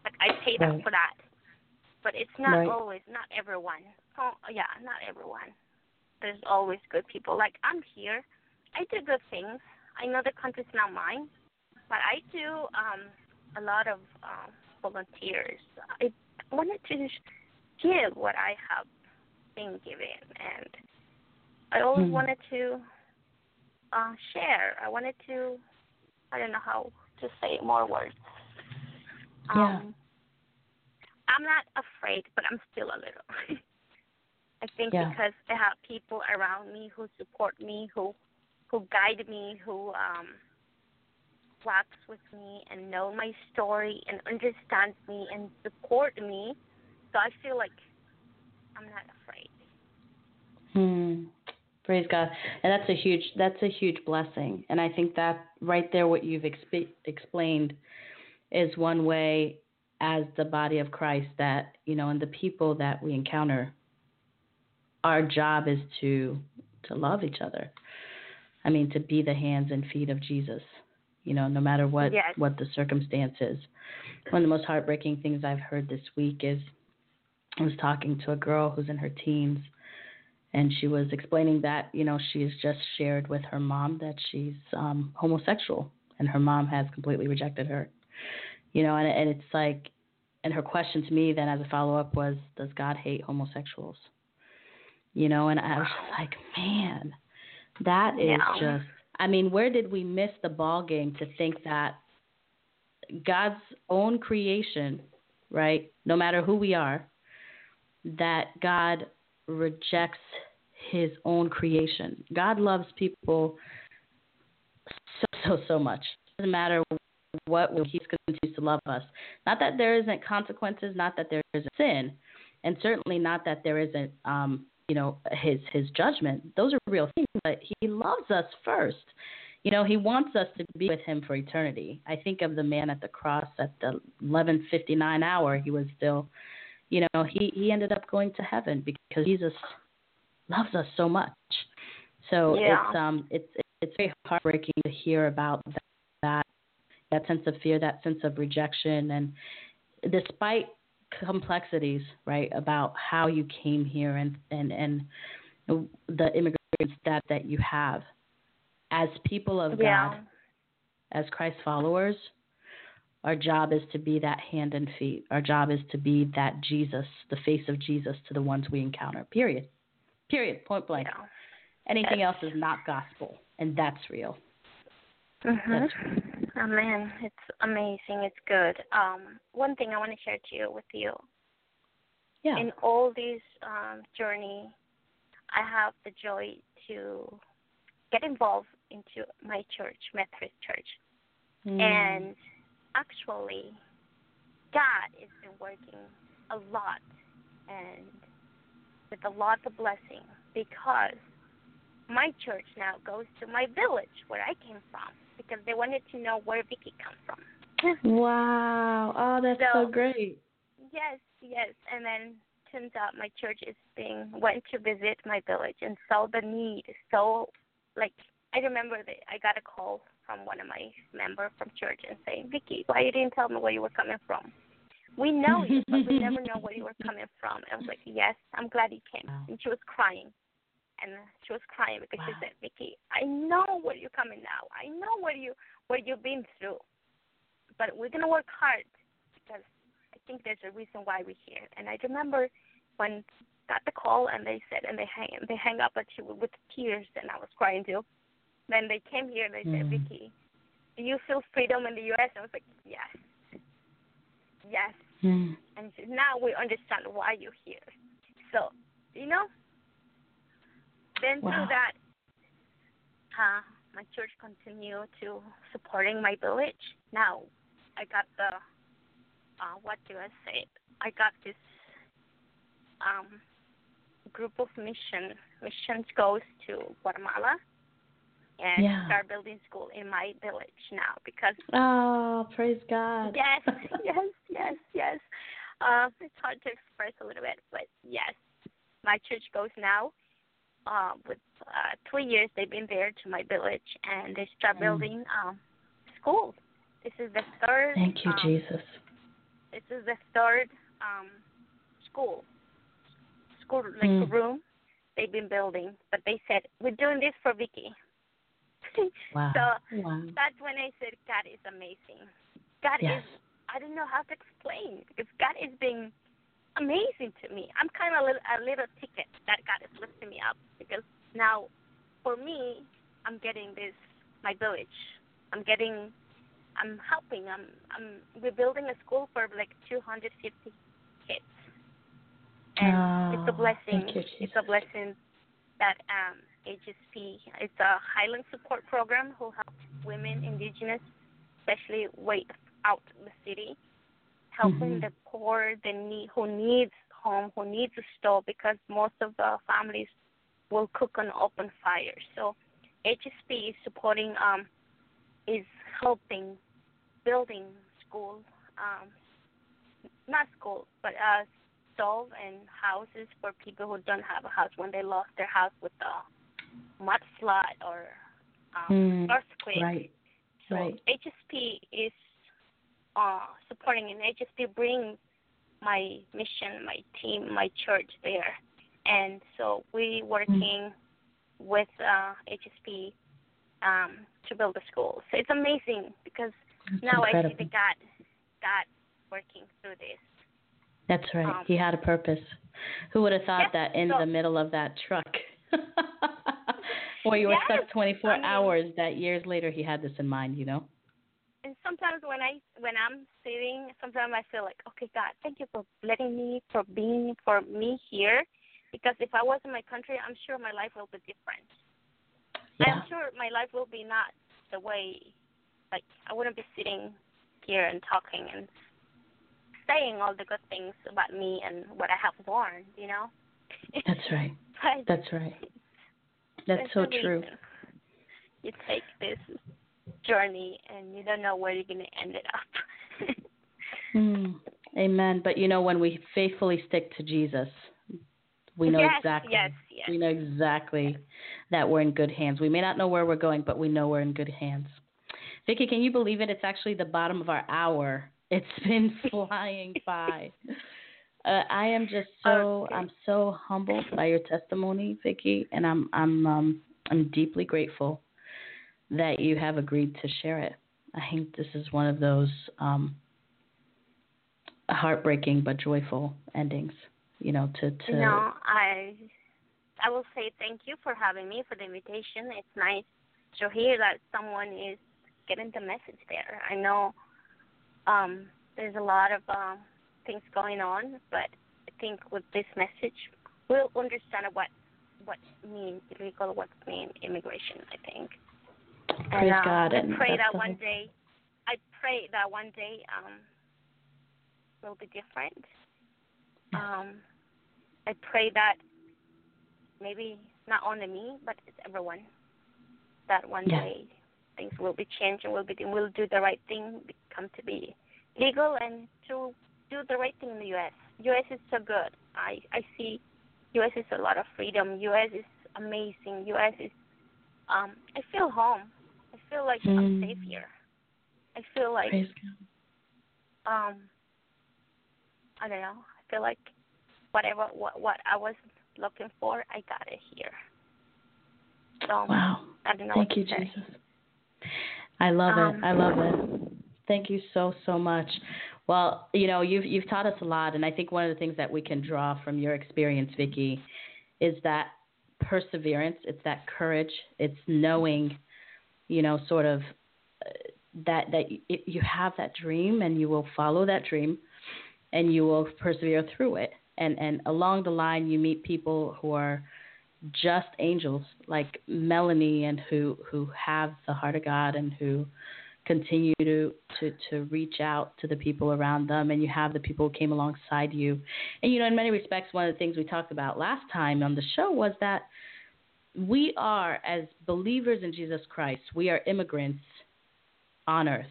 Like, I pay them right. for that. But it's not right. always, not everyone. So, yeah, not everyone. There's always good people. Like, I'm here. I do good things. I know the country's not mine, but I do um, a lot of um, volunteers. I wanted to give what I have been given, and I always mm-hmm. wanted to uh, share. I wanted to, I don't know how to say more words. Um, yeah. I'm not afraid, but I'm still a little. I think yeah. because I have people around me who support me, who who guide me, who um, walks with me and know my story and understands me and support me. So I feel like I'm not afraid. Hmm. Praise God. And that's a huge, that's a huge blessing. And I think that right there, what you've exp- explained is one way as the body of Christ that, you know, and the people that we encounter, our job is to, to love each other. I mean, to be the hands and feet of Jesus, you know, no matter what, yes. what the circumstance is. One of the most heartbreaking things I've heard this week is I was talking to a girl who's in her teens. And she was explaining that, you know, she's just shared with her mom that she's um, homosexual, and her mom has completely rejected her. You know, and, and it's like, and her question to me then as a follow-up was, does God hate homosexuals? You know, and I was just like, man, that is yeah. just, I mean, where did we miss the ball game to think that God's own creation, right, no matter who we are, that God rejects his own creation. God loves people so, so, so much. It doesn't matter what, he continues to love us. Not that there isn't consequences, not that there isn't sin, and certainly not that there isn't, um, you know, his, his judgment. Those are real things, but he loves us first. You know, he wants us to be with him for eternity. I think of the man at the cross at the eleven fifty-nine hour, he was still, you know, he, he ended up going to heaven because Jesus loves us so much. So yeah. it's um it's it's very heartbreaking to hear about that, that that sense of fear, that sense of rejection, and despite complexities, right, about how you came here and and, and the immigration stat that you have, as people of yeah. God, as Christ followers, our job is to be that hand and feet. Our job is to be that Jesus, the face of Jesus to the ones we encounter, period. Period, point blank. Yeah. Anything that's... else is not gospel, and that's real. Mm-hmm. That's real. Oh, man, it's amazing. It's good. Um, one thing I want to share to you, with you. Yeah. In all this um, journey, I have the joy to get involved into my church, Methodist Church. Mm. And actually, God has been working a lot and with a lot of blessing, because my church now goes to my village where I came from, because they wanted to know where Vicky comes from. Wow. Oh, that's so, so great. Yes, yes. And then turns out my church is being, went to visit my village and saw the need. So, like, I remember that I got a call from one of my members from church and saying, Vicky, why you didn't tell me where you were coming from? We know you, but we never know where you were coming from. I was like, yes, I'm glad you came. And she was crying. And she was crying because wow. she said, Vicky, I know where you're coming now. I know where, you, where you've been through. But we're going to work hard because I think there's a reason why we're here. And I remember when I got the call and they said, and they hang, they hang up, but she was with tears, and I was crying too. Then they came here and they mm. said, Vicky, do you feel freedom in the U S? And I was like, yes. Yes. Mm. And she said, now we understand why you're here. So, you know, then wow. through that, uh, my church continued to supporting my village. Now I got the, uh, what do I say? I got this um, group of mission. Missions goes to Guatemala. And yeah. start building school in my village now because... Oh, praise God. Yes, yes, yes, yes. Uh, it's hard to express a little bit, but yes. My church goes now. Uh, with uh, three years, they've been there to my village, and they start building um, schools. This is the third... Thank you, um, Jesus. This is the third um, school, school like mm. room they've been building. But they said, we're doing this for Vicky. Wow. So wow. that's when I said God is amazing. God yes. is, I don't know how to explain, because God is being amazing to me. I'm kind of a little, a little ticket that God is lifting me up, because now for me, I'm getting this, my village. I'm getting, I'm helping. I'm, I'm we're building a school for like two hundred fifty kids. And oh, it's a blessing. Thank you, Jesus. It's a blessing that, um, H S P. It's a Highland Support Program who helps women, indigenous, especially way out in the city, helping mm-hmm. the poor, the need, who needs home, who needs a stove, because most of the families will cook on open fire. So H S P is supporting, um, is helping building school, um, not school, but uh, stove and houses for people who don't have a house when they lost their house with the mudslide or um, mm, earthquake. Right, so right. H S P is uh, supporting, and H S P brings my mission, my team, my church there, And so we working with uh, H S P um, to build the school. So it's amazing because That's now incredible. I see the God, God working through this. That's right. Um, he had a purpose. Who would have thought yeah, that in so, the middle of that truck where you were yeah, stuck twenty-four I mean, hours that years later he had this in mind, you know? And sometimes when, I, when I'm sitting, sometimes I feel like, okay, God, thank you for letting me, for being, for me here. Because if I was in my country, I'm sure my life will be different. Yeah. I'm sure my life will be not the way, like, I wouldn't be sitting here and talking and saying all the good things about me and what I have worn, you know? That's right. but, That's right. That's, that's so true. You take this journey and you don't know where you're going to end it up. mm, amen. But, you know, when we faithfully stick to Jesus, we know yes, exactly yes, yes. we know exactly yes. that we're in good hands. We may not know where we're going, but we know we're in good hands. Vicky, can you believe it? It's actually the bottom of our hour. It's been flying by. Uh, I am just so okay. I'm so humbled by your testimony, Vicky, and I'm I'm um, I'm deeply grateful that you have agreed to share it. I think this is one of those um, heartbreaking but joyful endings. You know, to, to no, I I will say thank you for having me, for the invitation. It's nice to hear that someone is getting the message there. I know um, there's a lot of uh, things going on, but I think with this message, we'll understand what what means illegal, what means immigration. I think. Praise and, uh, God. I pray that one whole... day. I pray that one day um, will be different. Um, I pray that maybe not only me, but it's everyone, that one yeah. day things will be changed and we'll, be, we'll do the right thing, come to be legal and to do the right thing in the U S U S is so good. I, I see U S is a lot of freedom. U S is amazing. U S is, um, I feel home. I feel like mm. I'm safe here. I feel like, um, I don't know. feel like whatever what, what I was looking for, I got it here. So, wow. I don't know Thank you, say. Jesus. I love um, it. I love it. Thank you so, so much. Well, you know, you've, you've taught us a lot, and I think one of the things that we can draw from your experience, Vicky, is that perseverance. It's that courage. It's knowing, you know, sort of that, that you have that dream and you will follow that dream. And you will persevere through it. And and along the line, you meet people who are just angels, like Melanie, and who, who have the heart of God and who continue to, to, to reach out to the people around them. And you have the people who came alongside you. And, you know, in many respects, one of the things we talked about last time on the show was that we are, as believers in Jesus Christ, we are immigrants on earth,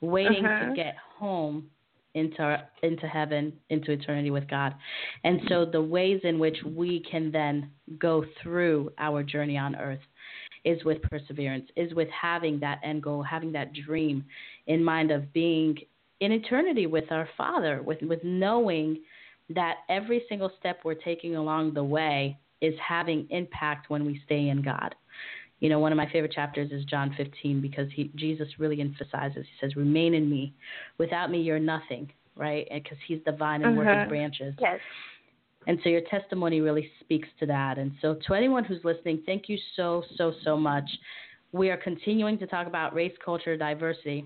waiting uh-huh. to get home into into heaven, into eternity with God. And so the ways in which we can then go through our journey on earth is with perseverance, is with having that end goal, having that dream in mind of being in eternity with our Father, with, with knowing that every single step we're taking along the way is having impact when we stay in God. You know, one of my favorite chapters is John fifteen, because he, Jesus really emphasizes, he says, remain in me. Without me, you're nothing, right? Because he's the vine and uh-huh. we're his branches. Yes. And so your testimony really speaks to that. And so to anyone who's listening, thank you so, so, so much. We are continuing to talk about race, culture, diversity.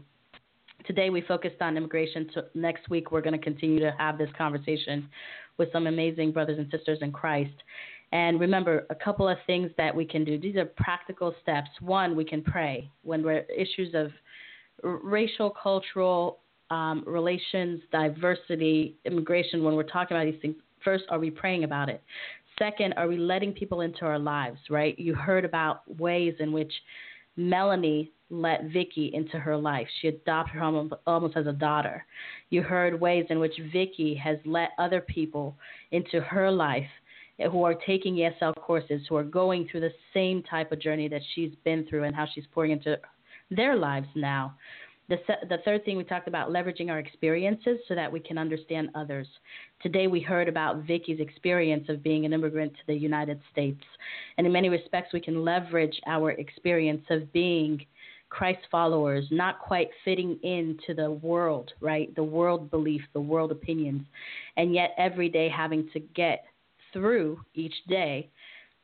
Today we focused on immigration. So next week we're going to continue to have this conversation with some amazing brothers and sisters in Christ. And remember, a couple of things that we can do. These are practical steps. One, we can pray. When we're issues of racial, cultural, um, relations, diversity, immigration, when we're talking about these things, first, are we praying about it? Second, are we letting people into our lives, right? You heard about ways in which Melanie let Vicky into her life. She adopted her almost, almost as a daughter. You heard ways in which Vicky has let other people into her life who are taking E S L courses, who are going through the same type of journey that she's been through, and how she's pouring into their lives now. The, the third thing we talked about, leveraging our experiences so that we can understand others. Today we heard about Vicky's experience of being an immigrant to the United States. And in many respects, we can leverage our experience of being Christ followers, not quite fitting into the world, right? The world belief, the world opinions, and yet every day having to get through each day,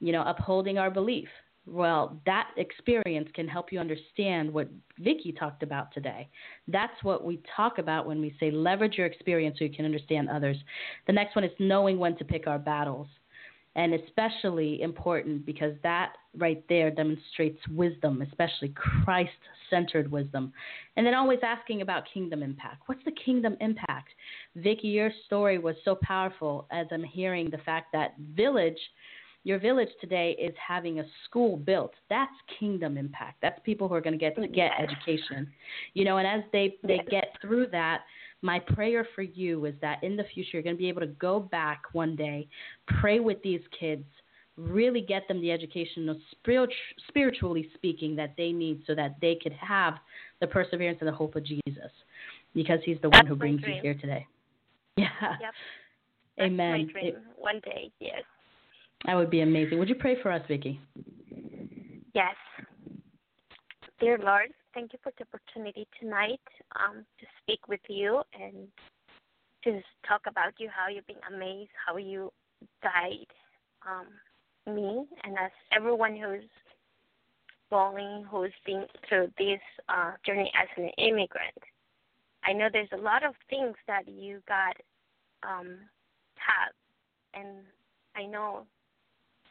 you know, upholding our belief. Well, that experience can help you understand what Vicky talked about today. That's what we talk about when we say leverage your experience so you can understand others. The next one is knowing when to pick our battles, and especially important because that right there demonstrates wisdom, especially Christ-centered wisdom. And then always asking about kingdom impact. What's the kingdom impact? Vicky, your story was so powerful as I'm hearing the fact that village Your village today is having a school built. That's kingdom impact. That's people who are going to get to get education. You know, and as they, they get through that, my prayer for you is that in the future you're going to be able to go back one day, pray with these kids, really get them the education, spiritually speaking, that they need so that they could have the perseverance and the hope of Jesus, because he's the one That's who brings you here today. Yeah. Yep. That's Amen. My dream. It, one day, yes. That would be amazing. Would you pray for us, Vicky? Yes. Dear Lord, thank you for the opportunity tonight um, to speak with you and to talk about you, how you've been amazed, how you guide um, me and us, everyone who's going, who's been through this uh, journey as an immigrant. I know there's a lot of things that you got um, have, and I know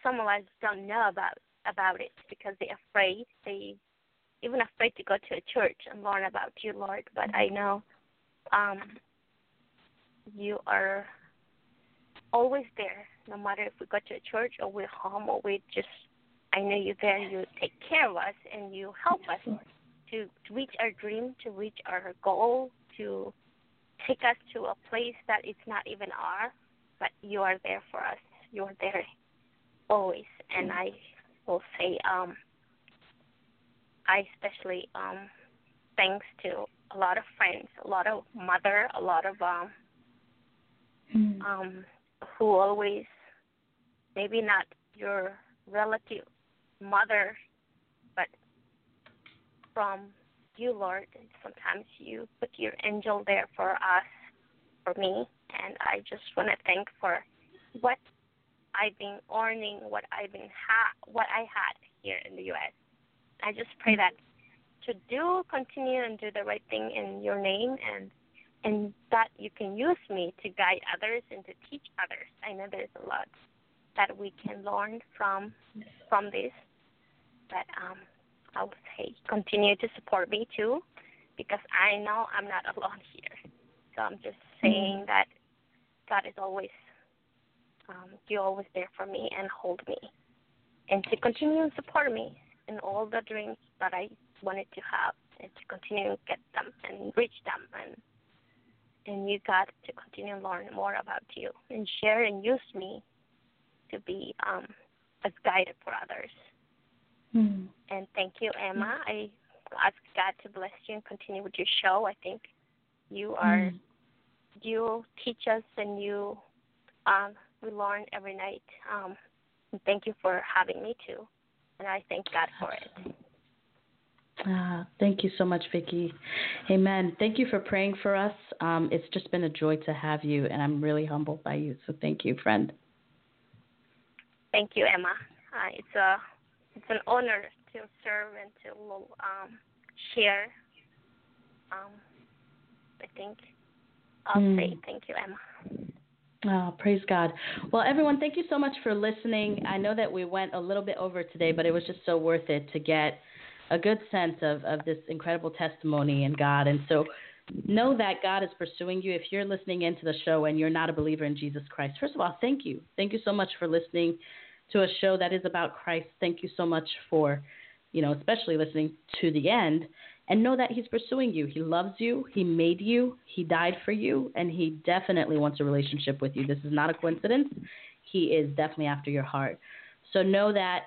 some of us don't know about about it because they're afraid. They even afraid to go to a church and learn about you, Lord. But I know um, you are always there, no matter if we go to a church or we're home or we just, I know you're there. You take care of us and you help us, Lord, to, to reach our dream, to reach our goal, to take us to a place that it's not even ours, but you are there for us. You are there always, and I will say um, I especially um, thanks to a lot of friends, a lot of mother, a lot of um, mm. um, who always, maybe not your relative mother, but from you, Lord, sometimes you put your angel there for us, for me, and I just want to thank for what I've been earning, what I've been ha- what I had here in the U S I just pray that to do, continue, and do the right thing in your name, and and that you can use me to guide others and to teach others. I know there's a lot that we can learn from from this, but um, I would say continue to support me too, because I know I'm not alone here. So I'm just saying that God is always. Um, you're always there for me and hold me, and to continue and support me in all the dreams that I wanted to have, and to continue and get them and reach them, and and you got to continue and learn more about you and share and use me to be um, a guide for others. Mm-hmm. And thank you, Emma. I ask God to bless you and continue with your show. I think you are mm-hmm. you teach us and you. Um, We learn every night. Um, thank you for having me, too, and I thank God for it. Ah, thank you so much, Vicky. Amen. Thank you for praying for us. Um, it's just been a joy to have you, and I'm really humbled by you, so thank you, friend. Thank you, Emma. Uh, it's a it's an honor to serve and to um, share. Um, I think I'll mm. say thank you, Emma. Oh, praise God. Well, everyone, thank you so much for listening. I know that we went a little bit over today, but it was just so worth it to get a good sense of, of this incredible testimony in God. And so know that God is pursuing you. If you're listening into the show and you're not a believer in Jesus Christ, first of all, thank you. Thank you so much for listening to a show that is about Christ. Thank you so much for, you know, especially listening to the end. And know that he's pursuing you. He loves you. He made you. He died for you. And he definitely wants a relationship with you. This is not a coincidence. He is definitely after your heart. So know that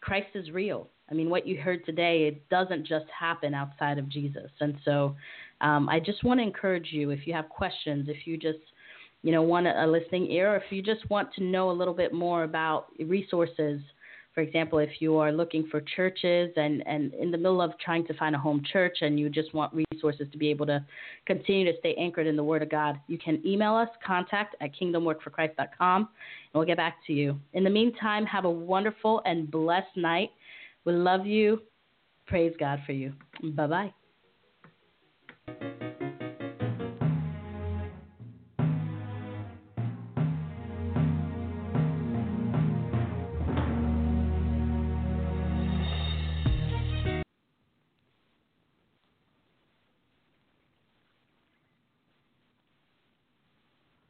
Christ is real. I mean, what you heard today, it doesn't just happen outside of Jesus. And so um, I just want to encourage you, if you have questions, if you just, you know, want a listening ear, or if you just want to know a little bit more about resources. For example, if you are looking for churches and, and in the middle of trying to find a home church and you just want resources to be able to continue to stay anchored in the Word of God, you can email us, contact at kingdom work for christ dot com, and we'll get back to you. In the meantime, have a wonderful and blessed night. We love you. Praise God for you. Bye-bye.